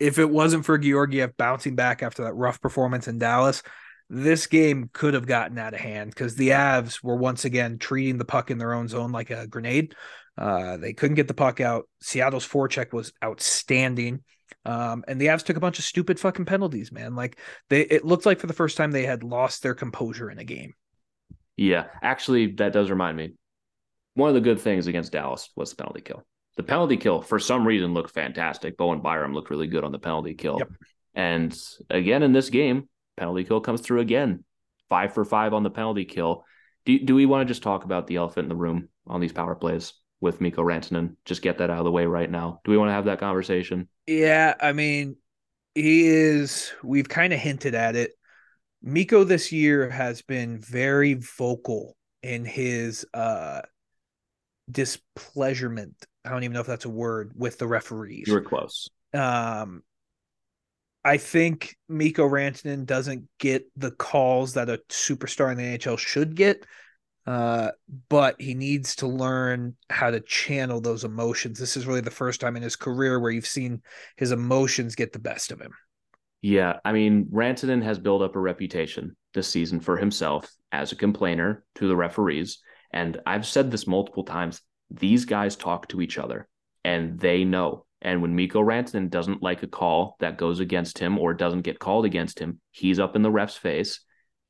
If it wasn't for Georgiev bouncing back after that rough performance in Dallas, this game could have gotten out of hand because the Avs were once again treating the puck in their own zone like a grenade. They couldn't get the puck out. Seattle's forecheck was outstanding. And the Avs took a bunch of stupid fucking penalties, man. Like it looked like for the first time they had lost their composure in a game. Yeah, actually, that does remind me. One of the good things against Dallas was the penalty kill. The penalty kill, for some reason, looked fantastic. Bowen Byram looked really good on the penalty kill. Yep. And again, in this game, penalty kill comes through again. 5 for 5 on the penalty kill. Do we want to just talk about the elephant in the room on these power plays with Mikko Rantanen? Just get that out of the way right now. Do we want to have that conversation? Yeah, I mean, we've kind of hinted at it. Mikko this year has been very vocal in his displeasurement. I don't even know if that's a word, with the referees. You were close. I think Mikko Rantanen doesn't get the calls that a superstar in the NHL should get, but he needs to learn how to channel those emotions. This is really the first time in his career where you've seen his emotions get the best of him. Yeah, I mean, Rantanen has built up a reputation this season for himself as a complainer to the referees, and I've said this multiple times. These guys talk to each other, and they know. And when Mikko Rantanen doesn't like a call that goes against him or doesn't get called against him, he's up in the ref's face,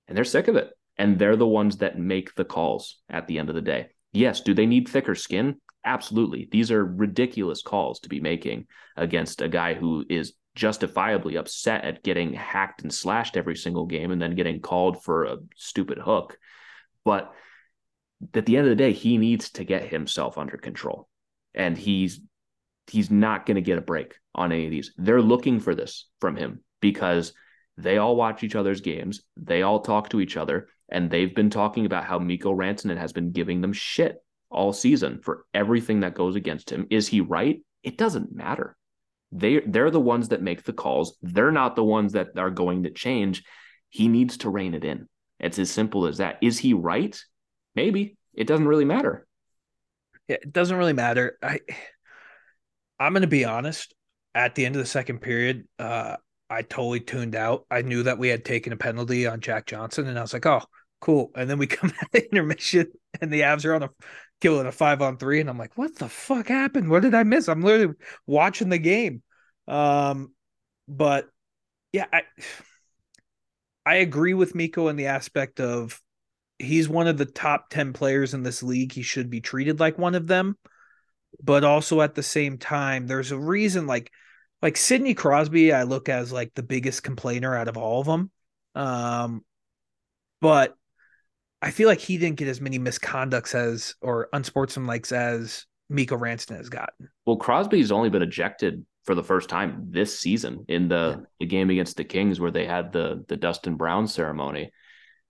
and they're sick of it. And they're the ones that make the calls at the end of the day. Yes, do they need thicker skin? Absolutely. These are ridiculous calls to be making against a guy who is justifiably upset at getting hacked and slashed every single game and then getting called for a stupid hook. But at the end of the day, he needs to get himself under control, and he's not going to get a break on any of these. They're looking for this from him because they all watch each other's games. They all talk to each other, and they've been talking about how Mikko Rantanen has been giving them shit all season for everything that goes against him. Is he right? It doesn't matter. They're the ones that make the calls. They're not the ones that are going to change. He needs to rein it in. It's as simple as that. Is he right? Maybe. It doesn't really matter. It doesn't really matter. I'm going to be honest. At the end of the second period, I totally tuned out. I knew that we had taken a penalty on Jack Johnson, and I was like, oh, cool. And then we come at the intermission, and the Avs are on killing a 5-on-3, and I'm like, what the fuck happened? What did I miss? I'm literally watching the game. But, yeah, I agree with Mikko in the aspect of he's one of the top 10 players in this league. He should be treated like one of them. But also at the same time, there's a reason like Sidney Crosby, I look as like the biggest complainer out of all of them. But I feel like he didn't get as many misconducts as, or unsportsmanlikes as Mikko Rantanen has gotten. Well, Crosby's only been ejected for the first time this season in the game against the Kings where they had the Dustin Brown ceremony.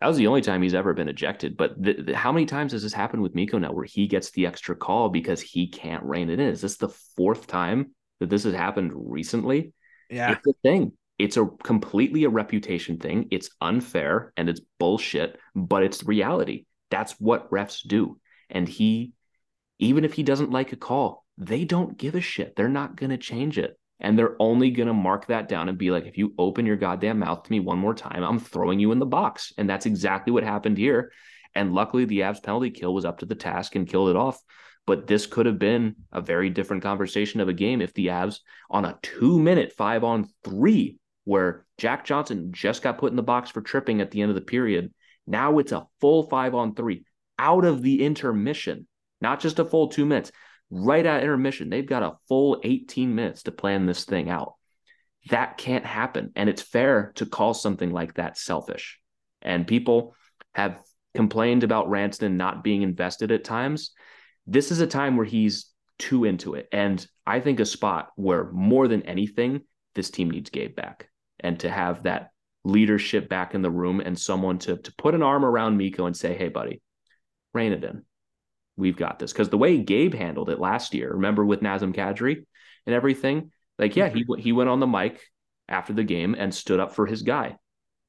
That was the only time he's ever been ejected. But how many times has this happened with Mikko now where he gets the extra call because he can't rein it in? Is this the fourth time that this has happened recently? Yeah. It's a thing. It's a completely a reputation thing. It's unfair and it's bullshit, but it's reality. That's what refs do. And even if he doesn't like a call, they don't give a shit. They're not going to change it. And they're only going to mark that down and be like, if you open your goddamn mouth to me one more time, I'm throwing you in the box. And that's exactly what happened here. And luckily, the Avs penalty kill was up to the task and killed it off. But this could have been a very different conversation of a game if the Avs on a 2-minute 5-on-3 where Jack Johnson just got put in the box for tripping at the end of the period. Now it's a full 5-on-3 out of the intermission, not just a full 2 minutes. Right at intermission, they've got a full 18 minutes to plan this thing out. That can't happen. And it's fair to call something like that selfish. And people have complained about Rantanen not being invested at times. This is a time where he's too into it. And I think a spot where more than anything, this team needs Gabe back. And to have that leadership back in the room and someone to put an arm around Mikko and say, hey, buddy, rein it in. We've got this. Because the way Gabe handled it last year, remember with Nazem Kadri and everything? Like, yeah, he went on the mic after the game and stood up for his guy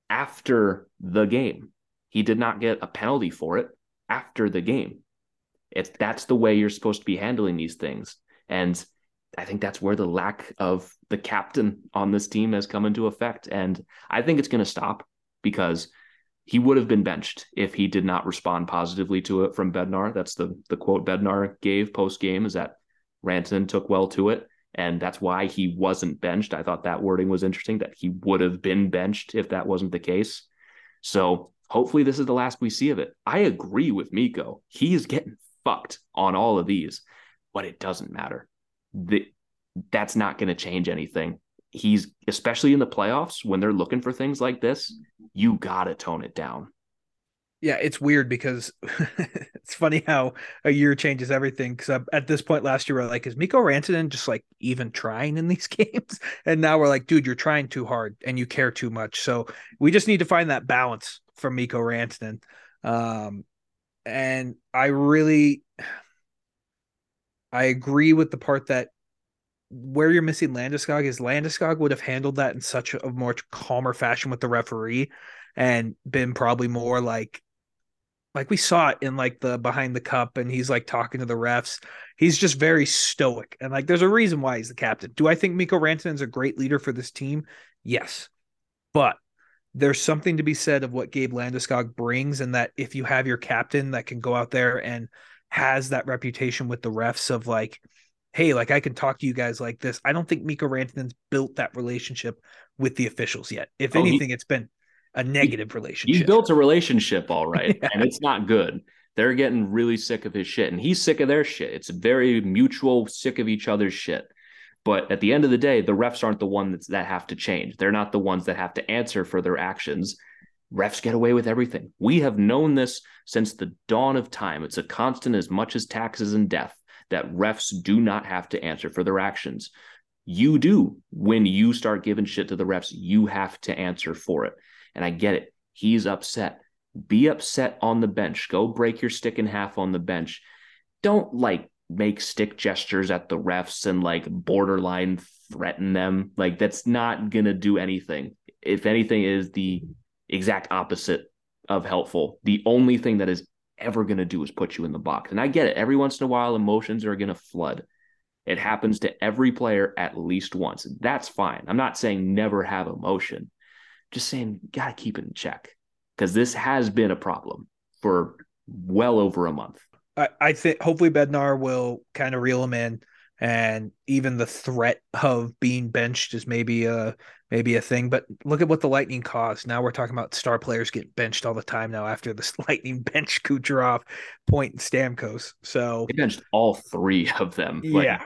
after the game. He did not get a penalty for it after the game. That's the way you're supposed to be handling these things. And I think that's where the lack of the captain on this team has come into effect. And I think it's going to stop because he would have been benched if he did not respond positively to it from Bednar. That's the quote Bednar gave post-game, is that Rantanen took well to it, and that's why he wasn't benched. I thought that wording was interesting, that he would have been benched if that wasn't the case. So Hopefully this is the last we see of it. I agree with Mikko. He is getting fucked on all of these, but it doesn't matter. That's not going to change anything. He's, especially in the playoffs, when they're looking for things like this, you got to tone it down. Yeah, it's weird because it's funny how a year changes everything. Because at this point last year, we're like, is Mikko Rantanen just like even trying in these games? And now we're like, dude, you're trying too hard and you care too much. So we just need to find that balance for Mikko Rantanen. And I agree with the part that where you're missing Landeskog is Landeskog would have handled that in such a much calmer fashion with the referee and been probably more like we saw it in like the behind the cup and he's like talking to the refs. He's just very stoic. And like, there's a reason why he's the captain. Do I think Mikko Rantanen's a great leader for this team? Yes. But there's something to be said of what Gabe Landeskog brings. And that if you have your captain that can go out there and has that reputation with the refs of like, hey, like I can talk to you guys like this. I don't think Mikko Rantanen's built that relationship with the officials yet. If anything, it's been a negative relationship. You built a relationship, all right, yeah. And it's not good. They're getting really sick of his shit, and he's sick of their shit. It's very mutual, sick of each other's shit. But at the end of the day, the refs aren't the ones that have to change. They're not the ones that have to answer for their actions. Refs get away with everything. We have known this since the dawn of time. It's a constant as much as taxes and death that refs do not have to answer for their actions. You do. When you start giving shit to the refs, you have to answer for it. And I get it. He's upset. Be upset on the bench. Go break your stick in half on the bench. Don't like make stick gestures at the refs and like borderline threaten them. Like that's not going to do anything. If anything, it is the exact opposite of helpful. The only thing that is ever going to do is put you in the box. And I get it. Every once in a while, emotions are going to flood. It happens to every player at least once. That's fine. I'm not saying never have emotion. Just saying, gotta keep it in check because this has been a problem for well over a month. I think hopefully Bednar will kind of reel him in, and even the threat of being benched is maybe a thing. But look at what the Lightning caused. Now we're talking about star players getting benched all the time now after this Lightning bench Kucherov, Point, and Stamkos. So they benched all three of them. Like, yeah,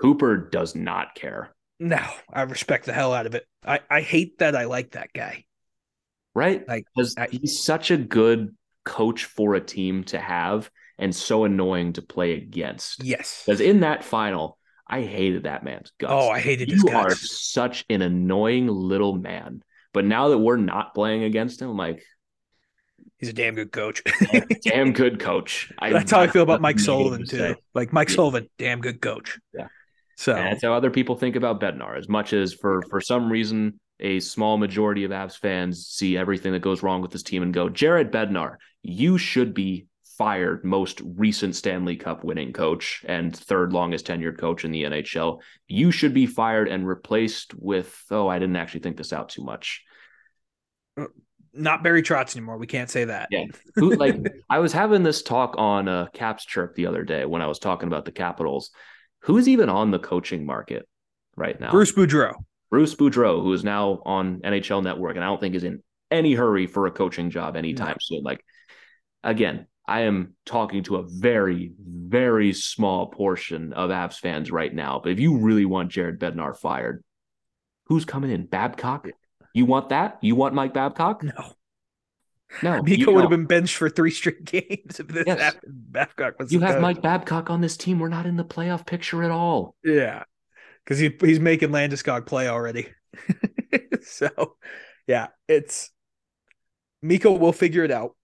Cooper does not care. No, I respect the hell out of it. I hate that I like that guy. Right? Like, because he's such a good coach for a team to have and so annoying to play against. Yes. Because in that final, I hated that man's guts. Oh, I hated his guts. You are such an annoying little man. But now that we're not playing against him, I'm like... He's a damn good coach. Damn good coach. That's how I feel about Mike Sullivan, too. Like, Mike Sullivan, damn good coach. Yeah. So and that's how other people think about Bednar, as much as for some reason, a small majority of Avs fans see everything that goes wrong with this team and go, Jared Bednar, you should be fired, most recent Stanley Cup winning coach and third longest tenured coach in the NHL. You should be fired and replaced with, oh, I didn't actually think this out too much. Not Barry Trotz anymore. We can't say that. Yeah. Like I was having this talk on Caps Chirp the other day when I was talking about the Capitals. Who's even on the coaching market right now? Bruce Boudreau, who is now on NHL Network, and I don't think is in any hurry for a coaching job anytime soon. Like, again, I am talking to a very, very small portion of Avs fans right now. But if you really want Jared Bednar fired, who's coming in? Babcock? You want that? You want Mike Babcock? No, Mikko would have been benched for 3 straight games if this happened. Babcock was. You have Mike Babcock on this team. We're not in the playoff picture at all. Yeah, because he's making Landeskog play already. So, yeah, it's Mikko will figure it out,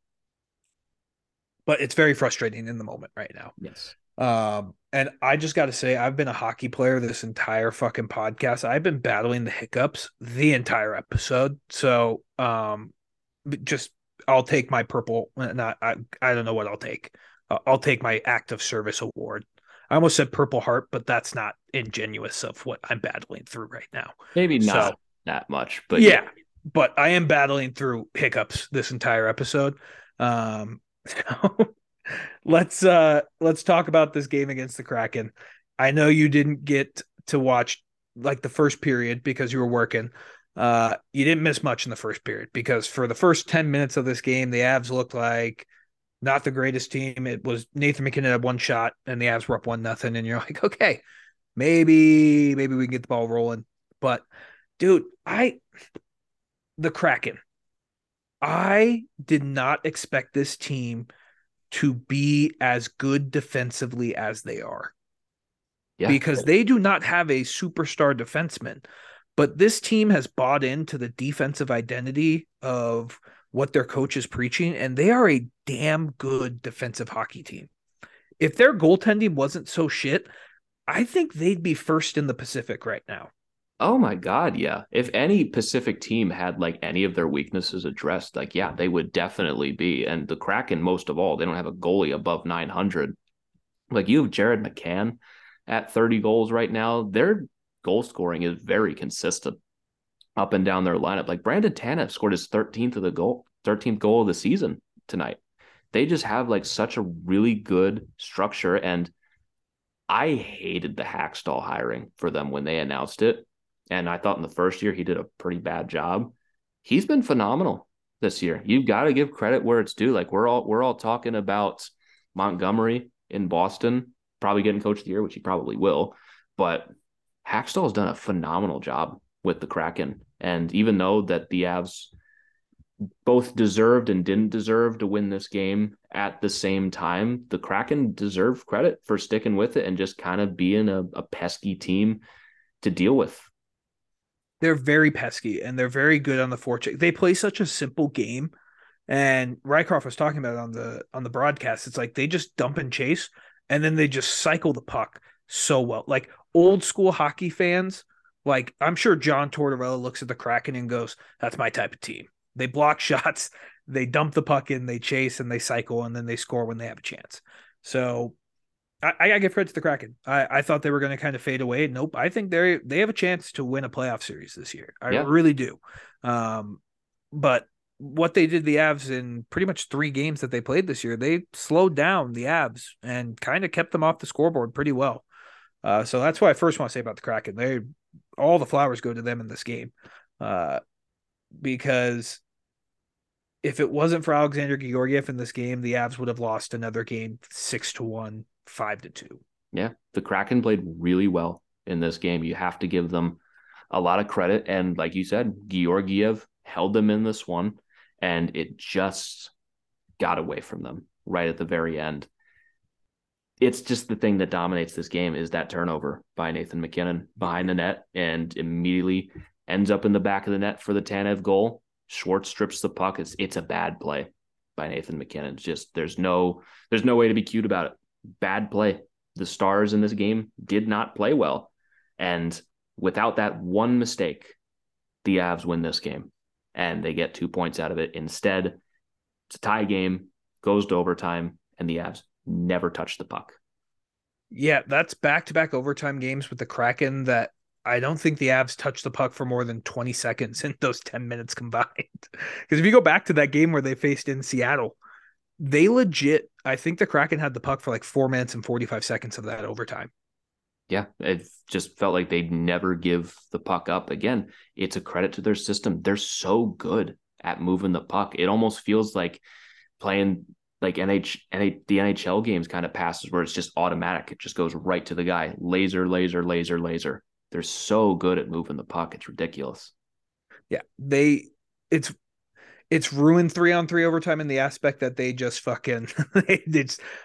but it's very frustrating in the moment right now. Yes. And I just got to say, I've been a hockey player this entire fucking podcast. I've been battling the hiccups the entire episode. So, just. I'll take my purple. Not I don't know what I'll take. I'll take my act of service award. I almost said Purple Heart, but that's not ingenuous of what I'm battling through right now. Maybe not that much, but yeah. But I am battling through hiccups this entire episode. So let's talk about this game against the Kraken. I know you didn't get to watch like the first period because you were working. You didn't miss much in the first period, because for the first 10 minutes of this game, the Avs looked like not the greatest team. It was Nathan McKinnon had one shot and the Avs were up 1-0. And you're like, okay, maybe we can get the ball rolling. But dude, the Kraken, I did not expect this team to be as good defensively as they are, because they do not have a superstar defenseman. But this team has bought into the defensive identity of what their coach is preaching, and they are a damn good defensive hockey team. If their goaltending wasn't so shit, I think they'd be first in the Pacific right now. Oh my God, yeah. If any Pacific team had like any of their weaknesses addressed, like, yeah, they would definitely be. And the Kraken, most of all, they don't have a goalie above 900. Like, you have Jared McCann at 30 goals right now. Their goal scoring is very consistent up and down their lineup. Like, Brandon Tanev scored his 13th goal of the season tonight. They just have like such a really good structure. And I hated the Hakstol hiring for them when they announced it. And I thought in the first year he did a pretty bad job. He's been phenomenal this year. You've got to give credit where it's due. Like, we're all talking about Montgomery in Boston probably getting coach of the year, which he probably will. But Hakstol's done a phenomenal job with the Kraken. And even though that the Avs both deserved and didn't deserve to win this game at the same time, the Kraken deserve credit for sticking with it and just kind of being a pesky team to deal with. They're very pesky, and they're very good on the forecheck. They play such a simple game, and Rycroft was talking about it on the broadcast. It's like they just dump and chase, and then they just cycle the puck so well. Like, old school hockey fans, like, I'm sure John Tortorella looks at the Kraken and goes, "That's my type of team. They block shots, they dump the puck in, they chase, and they cycle, and then they score when they have a chance." So I give credit to the Kraken. I thought they were going to kind of fade away. Nope. I think they have a chance to win a playoff series this year. I really do. But what they did, the Avs, in pretty much three games that they played this year, they slowed down the Avs and kind of kept them off the scoreboard pretty well. So that's what I first want to say about the Kraken. All the flowers go to them in this game, because if it wasn't for Alexander Georgiev in this game, the Avs would have lost another game 6-1. 5-2. Yeah, the Kraken played really well in this game. You have to give them a lot of credit. And like you said, Georgiev held them in this one, and it just got away from them right at the very end. It's just the thing that dominates this game is that turnover by Nathan McKinnon behind the net, and immediately ends up in the back of the net for the Tanev goal. Schwartz strips the puck. It's a bad play by Nathan McKinnon. It's just there's no way to be cute about it. Bad play. The Stars in this game did not play well. And without that one mistake, the Avs win this game, and they get 2 points out of it. Instead, it's a tie game, goes to overtime, and the Avs never touch the puck. Yeah, that's back-to-back overtime games with the Kraken that I don't think the Avs touched the puck for more than 20 seconds in those 10 minutes combined. Because if you go back to that game where they faced in Seattle, they legit, I think the Kraken had the puck for like 4 minutes and 45 seconds of that overtime. Yeah, it just felt like they'd never give the puck up again. It's a credit to their system. They're so good at moving the puck. It almost feels like playing like the NHL games kind of passes where it's just automatic. It just goes right to the guy. Laser, laser, laser, laser. They're so good at moving the puck. It's ridiculous. Yeah, It's ruined 3-on-3 overtime in the aspect that they just fucking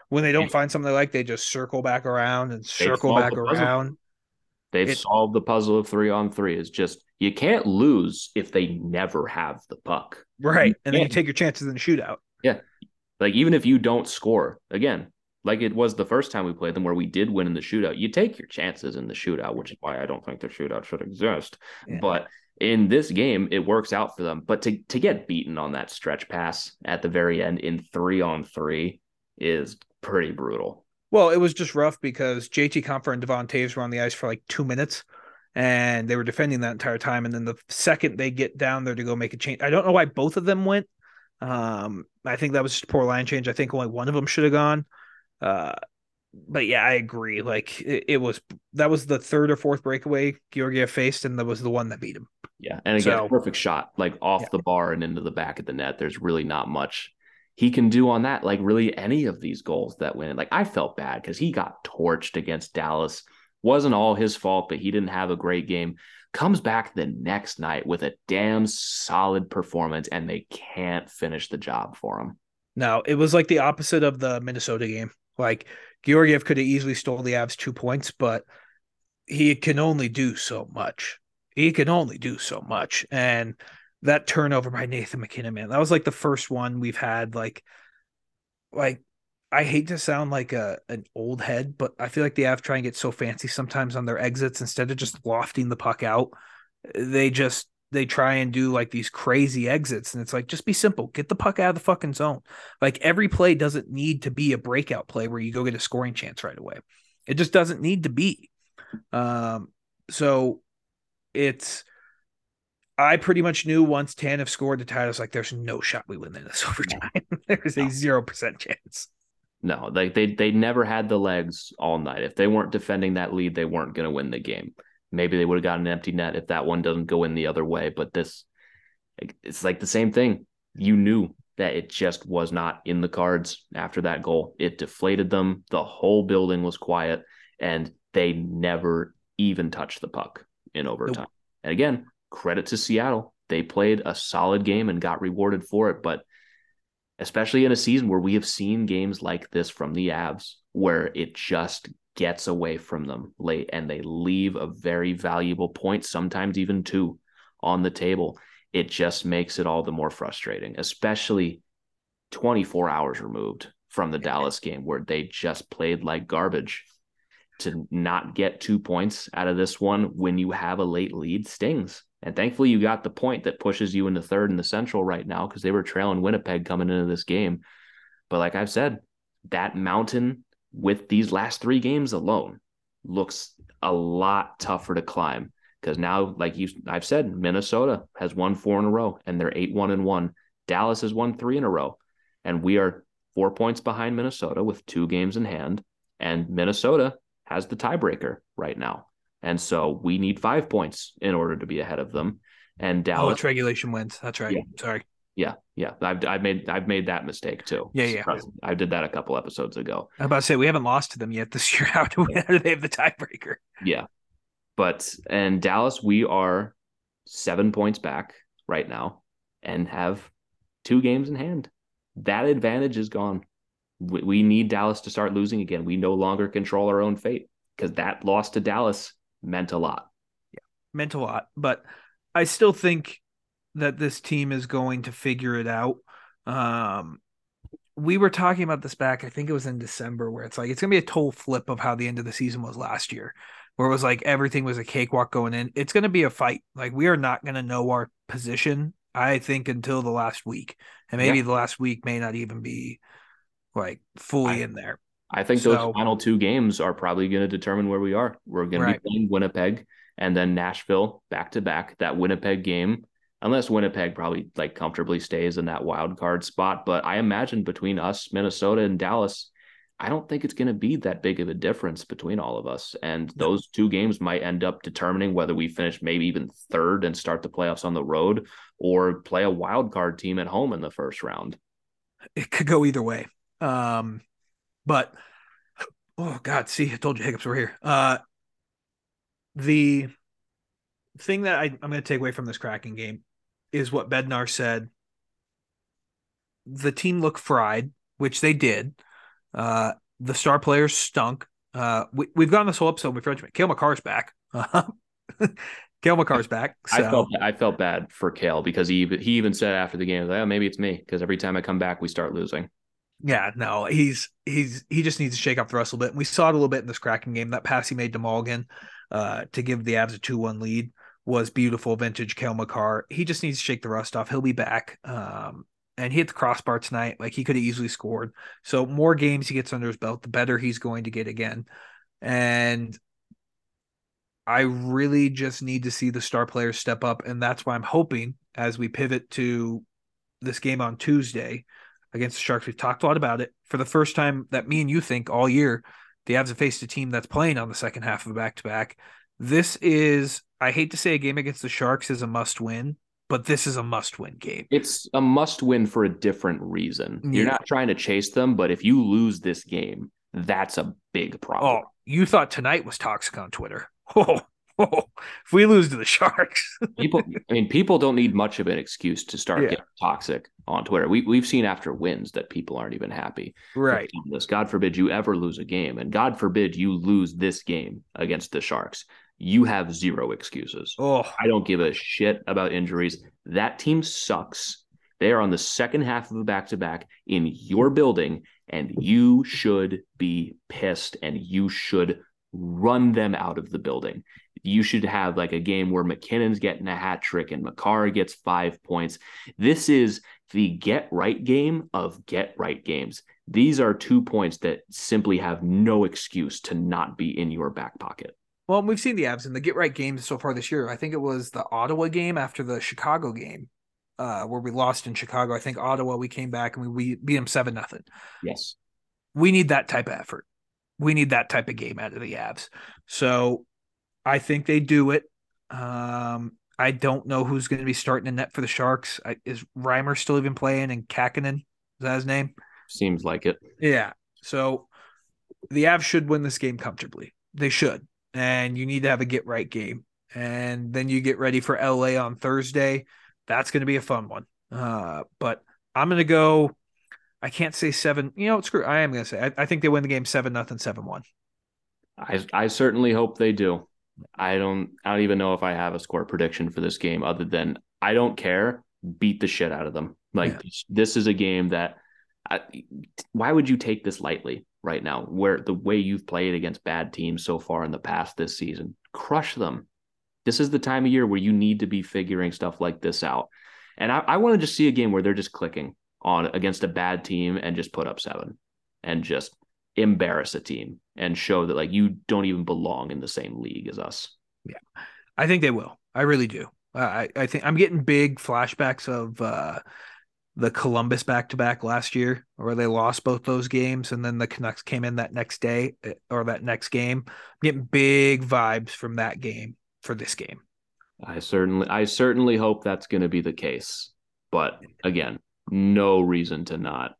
when they don't find something they like, they just circle back around and circle back around. They've solved the puzzle of 3-on-3. It's just, you can't lose if they never have the puck. Right. And then you take your chances in the shootout. Yeah. Like, even if you don't score, again, like it was the first time we played them where we did win in the shootout, you take your chances in the shootout, which is why I don't think the shootout should exist. Yeah. But in this game, it works out for them. But to get beaten on that stretch pass at the very end in 3-on-3 is pretty brutal. Well, it was just rough because JT Compher and Devon Toews were on the ice for like 2 minutes, and they were defending that entire time. And then the second they get down there to go make a change, I don't know why both of them went. I think that was just a poor line change. I think only one of them should have gone. But yeah, I agree. Like, it was the third or fourth breakaway Georgiev faced, and that was the one that beat him. Yeah, and again, perfect shot, like off the bar and into the back of the net. There's really not much he can do on that, like really any of these goals that went in. Like, I felt bad because he got torched against Dallas. Wasn't all his fault, but he didn't have a great game. Comes back the next night with a damn solid performance, and they can't finish the job for him. No, it was like the opposite of the Minnesota game. Like, Georgiev could have easily stole the Avs 2 points, but he can only do so much. He can only do so much. And that turnover by Nathan McKinnon, man, that was like the first one we've had. Like I hate to sound like an old head, but I feel like the Avs try and get so fancy sometimes on their exits instead of just lofting the puck out. They try and do like these crazy exits, and it's like, just be simple. Get the puck out of the fucking zone. Like, every play doesn't need to be a breakout play where you go get a scoring chance right away. It just doesn't need to be. So it's, I pretty much knew once Tanev scored the tie, I was like, there's no shot we win in this overtime. There's a 0% chance. No, they never had the legs all night. If they weren't defending that lead, they weren't going to win the game. Maybe they would have gotten an empty net if that one doesn't go in the other way. But this, it's like the same thing. You knew that it just was not in the cards after that goal. It deflated them. The whole building was quiet, and they never even touched the puck in overtime. Nope. And again, credit to Seattle. They played a solid game and got rewarded for it. But especially in a season where we have seen games like this from the Avs, where it just gets away from them late and they leave a very valuable point, sometimes even two, on the table. It just makes it all the more frustrating, especially 24 hours removed from the Dallas game where they just played like garbage. To not get 2 points out of this one when you have a late lead stings. And thankfully you got the point that pushes you into third in the Central right now, because they were trailing Winnipeg coming into this game. But like I've said, that mountain with these last three games alone looks a lot tougher to climb, because now, like I've said, Minnesota has won 4 in a row and they're 8-1-1. Dallas has won 3 in a row, and we are 4 points behind Minnesota with 2 games in hand, and Minnesota has the tiebreaker right now. And so we need 5 points in order to be ahead of them. And Dallas, it's regulation wins. That's right. Yeah. Sorry. Yeah. Yeah. I've made that mistake too. Yeah. Yeah. I did that a couple episodes ago. I'm about to say, we haven't lost to them yet this year. How do they have the tiebreaker? Yeah. But, and Dallas, we are 7 points back right now and have 2 games in hand. That advantage is gone. We need Dallas to start losing again. We no longer control our own fate, because that loss to Dallas meant a lot. Yeah, meant a lot. But I still think that this team is going to figure it out. We were talking about this back, I think it was in December, where it's like, it's going to be a total flip of how the end of the season was last year, where it was like everything was a cakewalk going in. It's going to be a fight. Like, we are not going to know our position, I think, until the last week. And maybe the last week may not even be like fully in there. I think those final 2 games are probably going to determine where we are. We're going to be playing Winnipeg and then Nashville back to back. That Winnipeg game, unless Winnipeg probably like comfortably stays in that wild card spot. But I imagine between us, Minnesota and Dallas, I don't think it's going to be that big of a difference between all of us. And those 2 games might end up determining whether we finish maybe even third and start the playoffs on the road, or play a wild card team at home in the first round. It could go either way. But oh God, see, I told you hiccups were here. The thing that I'm going to take away from this Kraken game is what Bednar said. The team looked fried, which they did. The star players stunk. We've gone this whole episode with Frenchman. Cale Makar's back. Cale Makar's back. So. I felt bad for Cale, because he even said after the game, like, oh, maybe it's me, because every time I come back, we start losing. Yeah, no, he just needs to shake up the rust a bit. And we saw it a little bit in this Kraken game. That pass he made to Malgin to give the Avs a 2-1 lead was beautiful vintage Cale Makar. He just needs to shake the rust off. He'll be back. And he hit the crossbar tonight. Like, he could have easily scored. So more games he gets under his belt, the better he's going to get again. And I really just need to see the star players step up. And that's why I'm hoping, as we pivot to this game on Tuesday against the Sharks, we've talked a lot about it. For the first time that me and you think all year, the Avs have faced a team that's playing on the second half of a back-to-back. This is I hate to say a game against the Sharks is a must-win, but this is a must-win game. It's a must-win for a different reason. Yeah. You're not trying to chase them, but if you lose this game, that's a big problem. Oh, you thought tonight was toxic on Twitter. If we lose to the Sharks. people don't need much of an excuse to start getting toxic on Twitter. We've seen after wins that people aren't even happy. Right. God forbid you ever lose a game, and God forbid you lose this game against the Sharks. You have zero excuses. Oh, I don't give a shit about injuries. That team sucks. They are on the second half of a back-to-back in your building, and you should be pissed, and you should run them out of the building. You should have like a game where McKinnon's getting a hat trick and Makar gets 5 points. This is the get-right game of get-right games. These are 2 points that simply have no excuse to not be in your back pocket. Well, we've seen the Abs in the get-right games so far this year. I think it was the Ottawa game after the Chicago game where we lost in Chicago. I think Ottawa, we came back and we beat them 7-0. Yes. We need that type of effort. We need that type of game out of the Abs. So I think they do it. I don't know who's going to be starting in net for the Sharks. Is Reimer still even playing, and Kakinen? Is that his name? Seems like it. Yeah. So the Avs should win this game comfortably. They should. And you need to have a get-right game. And then you get ready for LA on Thursday. That's going to be a fun one. But I'm going to go – I can't say 7 – you know, screw it. I am going to say I think they win the game 7-0, 7-1. I certainly hope they do. I don't even know if I have a score prediction for this game other than I don't care. Beat the shit out of them. This is a game that why would you take this lightly right now? Where the way you've played against bad teams so far in the past this season, crush them. This is the time of year where you need to be figuring stuff like this out. And I want to just see a game where they're just clicking on against a bad team and just put up 7 and just embarrass a team and show that like you don't even belong in the same league as us. Yeah, I think they will. I really do. I think I'm getting big flashbacks of the Columbus back-to-back last year where they lost both those games and then the Canucks came in that next day or that next game. I'm getting big vibes from that game for this game. I certainly hope that's going to be the case. But again, no reason to not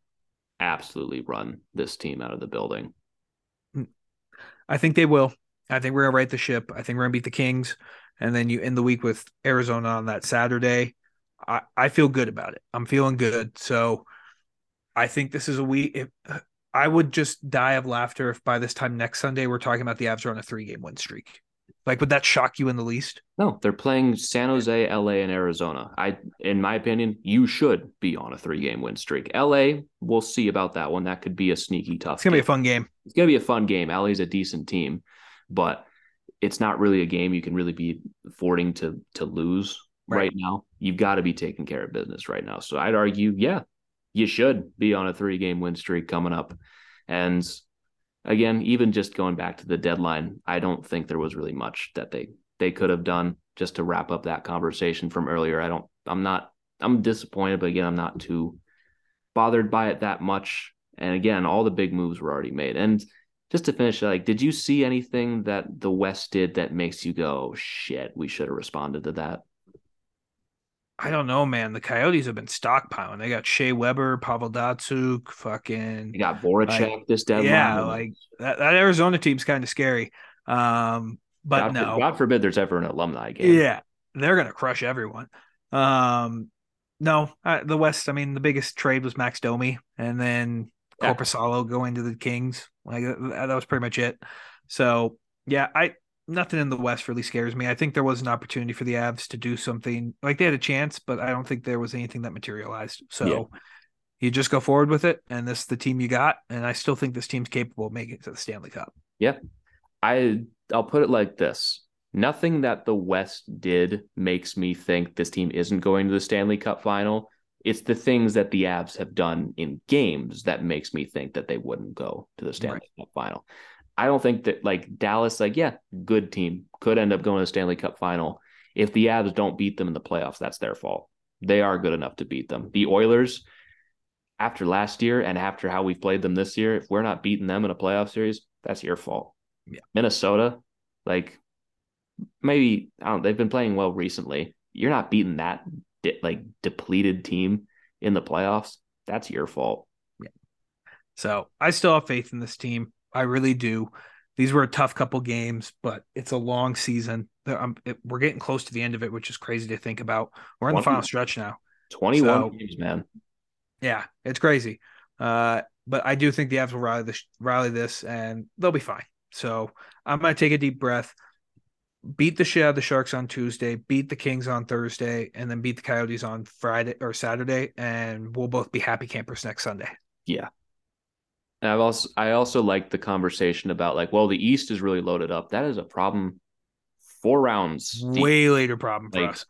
absolutely run this team out of the building. I think they will. I think we're going to right the ship. I think we're going to beat the Kings. And then you end the week with Arizona on that Saturday. I feel good about it. I'm feeling good. So I think this is a week. I would just die of laughter if by this time next Sunday we're talking about the Avs are on a 3-game win streak. Like, would that shock you in the least? No, they're playing San Jose, LA, and Arizona. In my opinion, you should be on a 3-game win streak. LA, we'll see about that one. That could be a sneaky tough. It's gonna be a fun game. It's gonna be a fun game. LA's a decent team, but it's not really a game you can really be affording to lose right now. You've got to be taking care of business right now. So I'd argue, yeah, you should be on a 3-game win streak coming up. And again, even just going back to the deadline, I don't think there was really much that they could have done just to wrap up that conversation from earlier. I'm disappointed, but again, I'm not too bothered by it that much. And again, all the big moves were already made. And just to finish, like, did you see anything that the West did that makes you go, shit, we should have responded to that? I don't know, man. The Coyotes have been stockpiling. They got Shea Weber, Pavel Datsyuk, They got Voracek this deadline. Yeah, like that Arizona team's kind of scary. But God forbid there's ever an alumni game. Yeah, they're going to crush everyone. The West, I mean, the biggest trade was Max Domi and then Korpisalo going to the Kings. Like that was pretty much it. So, yeah, nothing in the West really scares me. I think there was an opportunity for the Avs to do something. Like, they had a chance, but I don't think there was anything that materialized. So You just go forward with it, and this is the team you got, and I still think this team's capable of making it to the Stanley Cup. Yeah. I'll put it like this. Nothing that the West did makes me think this team isn't going to the Stanley Cup final. It's the things that the Avs have done in games that makes me think that they wouldn't go to the Stanley Cup final. I don't think that like Dallas, like, yeah, good team could end up going to the Stanley Cup final. If the Avs don't beat them in the playoffs, that's their fault. They are good enough to beat them. The Oilers, after last year and after how we've played them this year, if we're not beating them in a playoff series, that's your fault. Yeah. Minnesota, like maybe they've been playing well recently. You're not beating that depleted team in the playoffs. That's your fault. Yeah. So I still have faith in this team. I really do. These were a tough couple games, but it's a long season. We're getting close to the end of it, which is crazy to think about. We're in the final stretch now. 21 games, man. Yeah, it's crazy. But I do think the Avs will rally this, and they'll be fine. So I'm going to take a deep breath, beat the shit out of the Sharks on Tuesday, beat the Kings on Thursday, and then beat the Coyotes on Friday or Saturday, and we'll both be happy campers next Sunday. Yeah. And I also like the conversation about the East is really loaded up. That is a problem 4 rounds deep. Way later problem for us.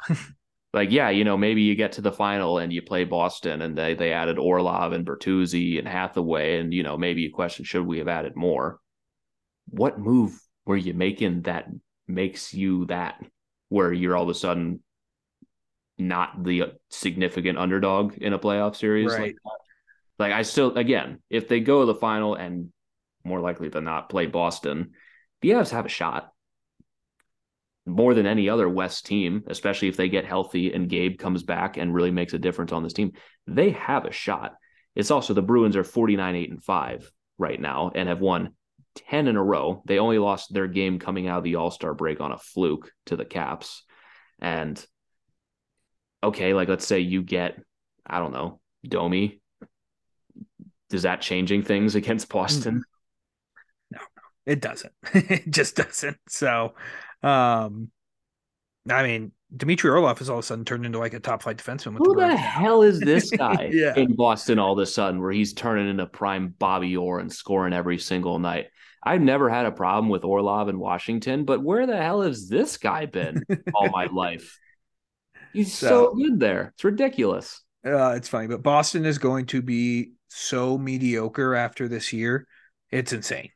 Maybe you get to the final and you play Boston and they added Orlov and Bertuzzi and Hathaway. And, maybe you question, should we have added more? What move were you making that makes you that where you're all of a sudden not the significant underdog in a playoff series? Right. If they go to the final and more likely than not play Boston, the Avs have a shot. More than any other West team, especially if they get healthy and Gabe comes back and really makes a difference on this team, they have a shot. It's also the Bruins are 49-8-5 right now and have won 10 in a row. They only lost their game coming out of the All-Star break on a fluke to the Caps. And let's say you get, I don't know, Domi. Is that changing things against Boston? No, it doesn't. It just doesn't. So, Dmitry Orlov is all of a sudden turned into a top-flight defenseman. Who the hell is this guy in Boston all of a sudden where he's turning into prime Bobby Orr and scoring every single night? I've never had a problem with Orlov in Washington, but where the hell has this guy been all my life? He's so good there. It's ridiculous. It's funny, but Boston is going to be so mediocre after this year. It's insane.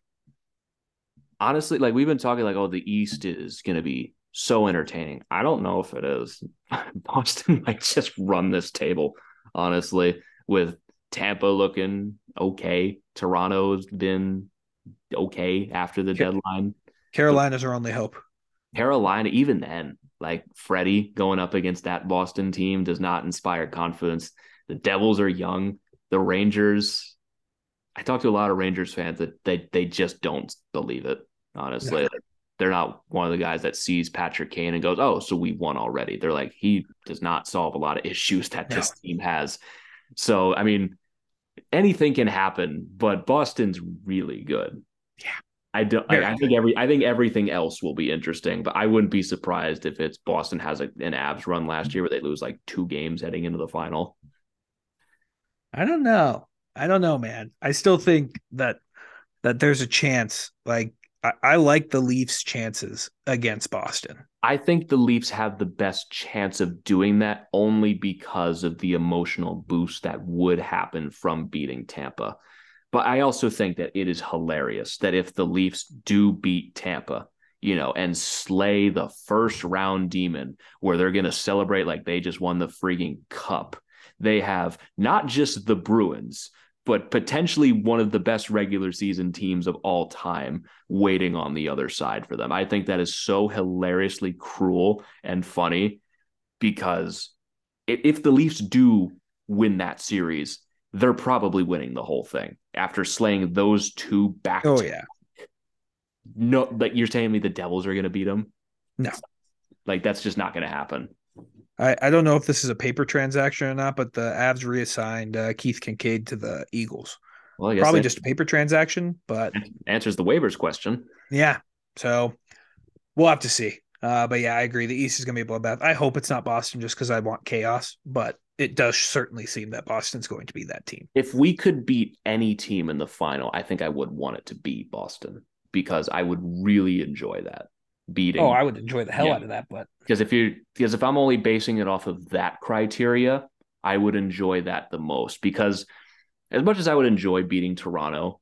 Honestly, we've been talking the East is going to be so entertaining. I don't know if it is. Boston might just run this table, honestly, with Tampa looking okay. Toronto's been okay after the deadline. Carolina's our only hope. Carolina, even then, Freddie going up against that Boston team does not inspire confidence. The Devils are young. The Rangers, I talked to a lot of Rangers fans that they just don't believe it. Honestly, no. They're not one of the guys that sees Patrick Kane and goes, oh, so we won already. They're like, he does not solve a lot of issues that this team has. So, anything can happen, but Boston's really good. Yeah. I think everything else will be interesting, but I wouldn't be surprised if it's Boston has an Avs run last year where they lose 2 games heading into the final. I don't know, man. I still think that there's a chance. I like the Leafs' chances against Boston. I think the Leafs have the best chance of doing that only because of the emotional boost that would happen from beating Tampa. But I also think that it is hilarious that if the Leafs do beat Tampa, and slay the first round demon where they're going to celebrate like they just won the freaking cup, they have not just the Bruins, but potentially one of the best regular season teams of all time waiting on the other side for them. I think that is so hilariously cruel and funny because if the Leafs do win that series, they're probably winning the whole thing after slaying those two back. Oh, yeah. No, you're telling me the Devils are going to beat them? No. That's just not going to happen. I don't know if this is a paper transaction or not, but the Avs reassigned Keith Kincaid to the Eagles. Well, I guess probably just a paper transaction, but answers the waivers question. Yeah. So we'll have to see. But yeah, I agree. The East is going to be a bloodbath. I hope it's not Boston just because I want chaos, but it does certainly seem that Boston's going to be that team. If we could beat any team in the final, I think I would want it to be Boston because I would really enjoy that. Beating. Oh, I would enjoy the hell out of that, but because if I'm only basing it off of that criteria, I would enjoy that the most. Because as much as I would enjoy beating Toronto,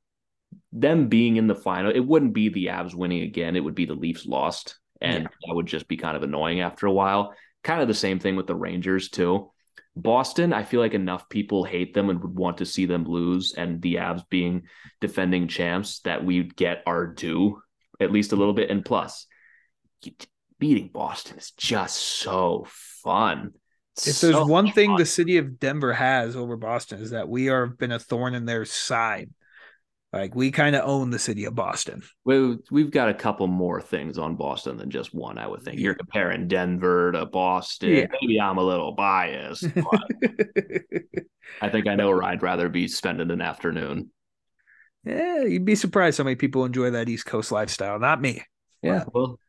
them being in the final, it wouldn't be the Avs winning again. It would be the Leafs lost, and that would just be kind of annoying after a while. Kind of the same thing with the Rangers too. Boston, I feel like enough people hate them and would want to see them lose, and the Avs being defending champs that we'd get our due at least a little bit, and plus. beating Boston is just so fun. If there's one thing the city of Denver has over Boston is that we are been a thorn in their side. Like, we kind of own the city of Boston. We've got a couple more things on Boston than just one, I would think. You're comparing Denver to Boston. Yeah. Maybe I'm a little biased, but I think I know where I'd rather be spending an afternoon. Yeah, you'd be surprised how many people enjoy that East Coast lifestyle. Not me. Yeah, well,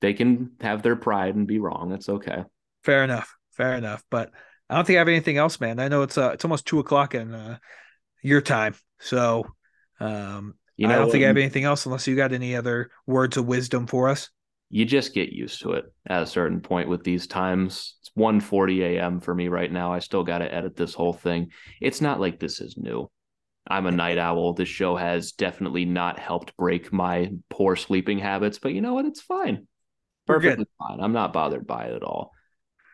they can have their pride and be wrong. That's okay. Fair enough. Fair enough. But I don't think I have anything else, man. I know it's almost 2 o'clock in your time. So I don't think I have anything else unless you got any other words of wisdom for us. You just get used to it at a certain point with these times. It's 1:40 a.m. for me right now. I still got to edit this whole thing. It's not like this is new. I'm a night owl. This show has definitely not helped break my poor sleeping habits, but you know what? It's fine. Perfectly fine. I'm not bothered by it at all.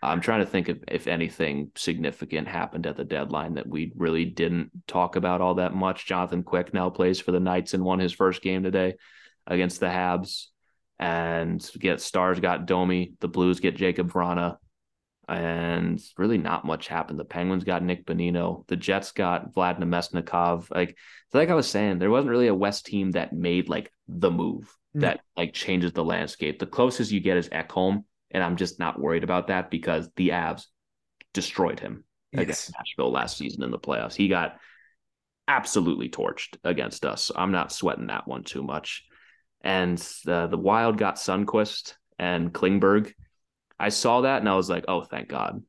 I'm trying to think of if anything significant happened at the deadline that we really didn't talk about all that much. Jonathan Quick now plays for the Knights and won his first game today against the Habs. And Stars got Domi. The Blues get Jacob Vrana. And really not much happened. The Penguins got Nick Bonino. The Jets got Vlad Nemesnikov. Like I was saying, there wasn't really a West team that made like the move that like changes the landscape. The closest you get is Ekholm. And I'm just not worried about that because the Avs destroyed him against Nashville last season in the playoffs. He got absolutely torched against us. I'm not sweating that one too much. And the Wild got Sundquist and Klingberg. I saw that and I was like, oh, thank God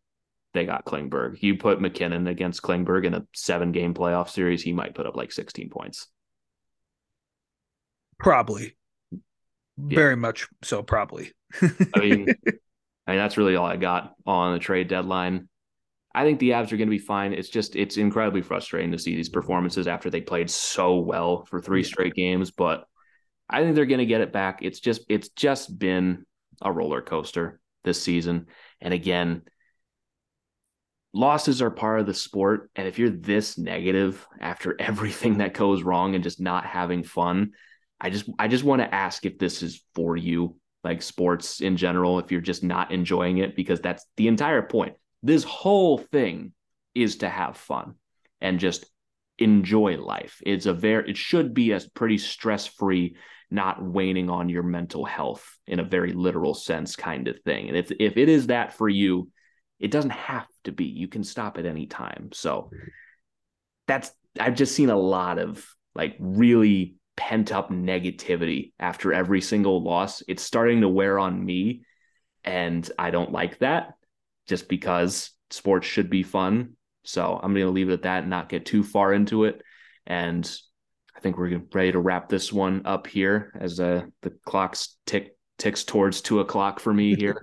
they got Klingberg. You put McKinnon against Klingberg in a 7-game playoff series, he might put up like 16 points. Probably. Yeah. Very much so, probably. I mean, that's really all I got on the trade deadline. I think the Avs are going to be fine. It's incredibly frustrating to see these performances after they played so well for 3 straight games, but I think they're going to get it back. It's just been a roller coaster this season. And again, losses are part of the sport. And if you're this negative after everything that goes wrong and just not having fun, I just want to ask if this is for you, like sports in general, if you're just not enjoying it, because that's the entire point. This whole thing is to have fun and just enjoy life. It should be a pretty stress-free, not waning on your mental health in a very literal sense kind of thing. And if it is that for you, it doesn't have to be. You can stop at any time. So I've just seen a lot of like really pent-up negativity after every single loss. It's starting to wear on me, and I don't like that just because sports should be fun. So I'm going to leave it at that and not get too far into it. And I think we're ready to wrap this one up here as the clock ticks towards 2 o'clock for me here.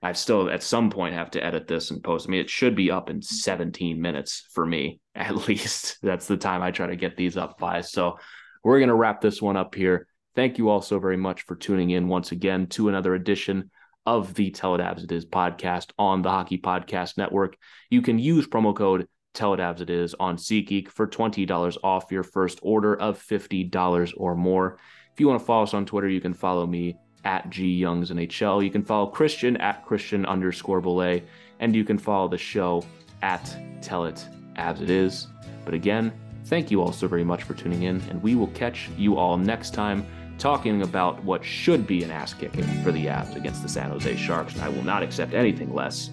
I still at some point have to edit this and post. I mean, it should be up in 17 minutes for me, at least. That's the time I try to get these up by. So we're going to wrap this one up here. Thank you all so very much for tuning in once again to another edition of the Tell It Abs It Is podcast on the Hockey Podcast Network. You can use promo code Tell It Abs It Is on SeatGeek for $20 off your first order of $50 or more. If you want to follow us on Twitter, you can follow me at GYoungsNHL. You can follow Christian at Christian_Boulay. And you can follow the show at Tell It Abs It Is. But again, thank you all so very much for tuning in, and we will catch you all next time talking about what should be an ass-kicking for the Avs against the San Jose Sharks, and I will not accept anything less.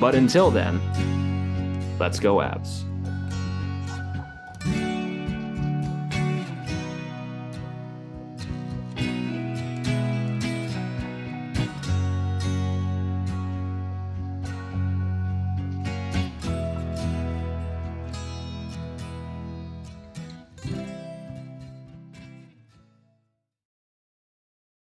But until then, let's go Avs.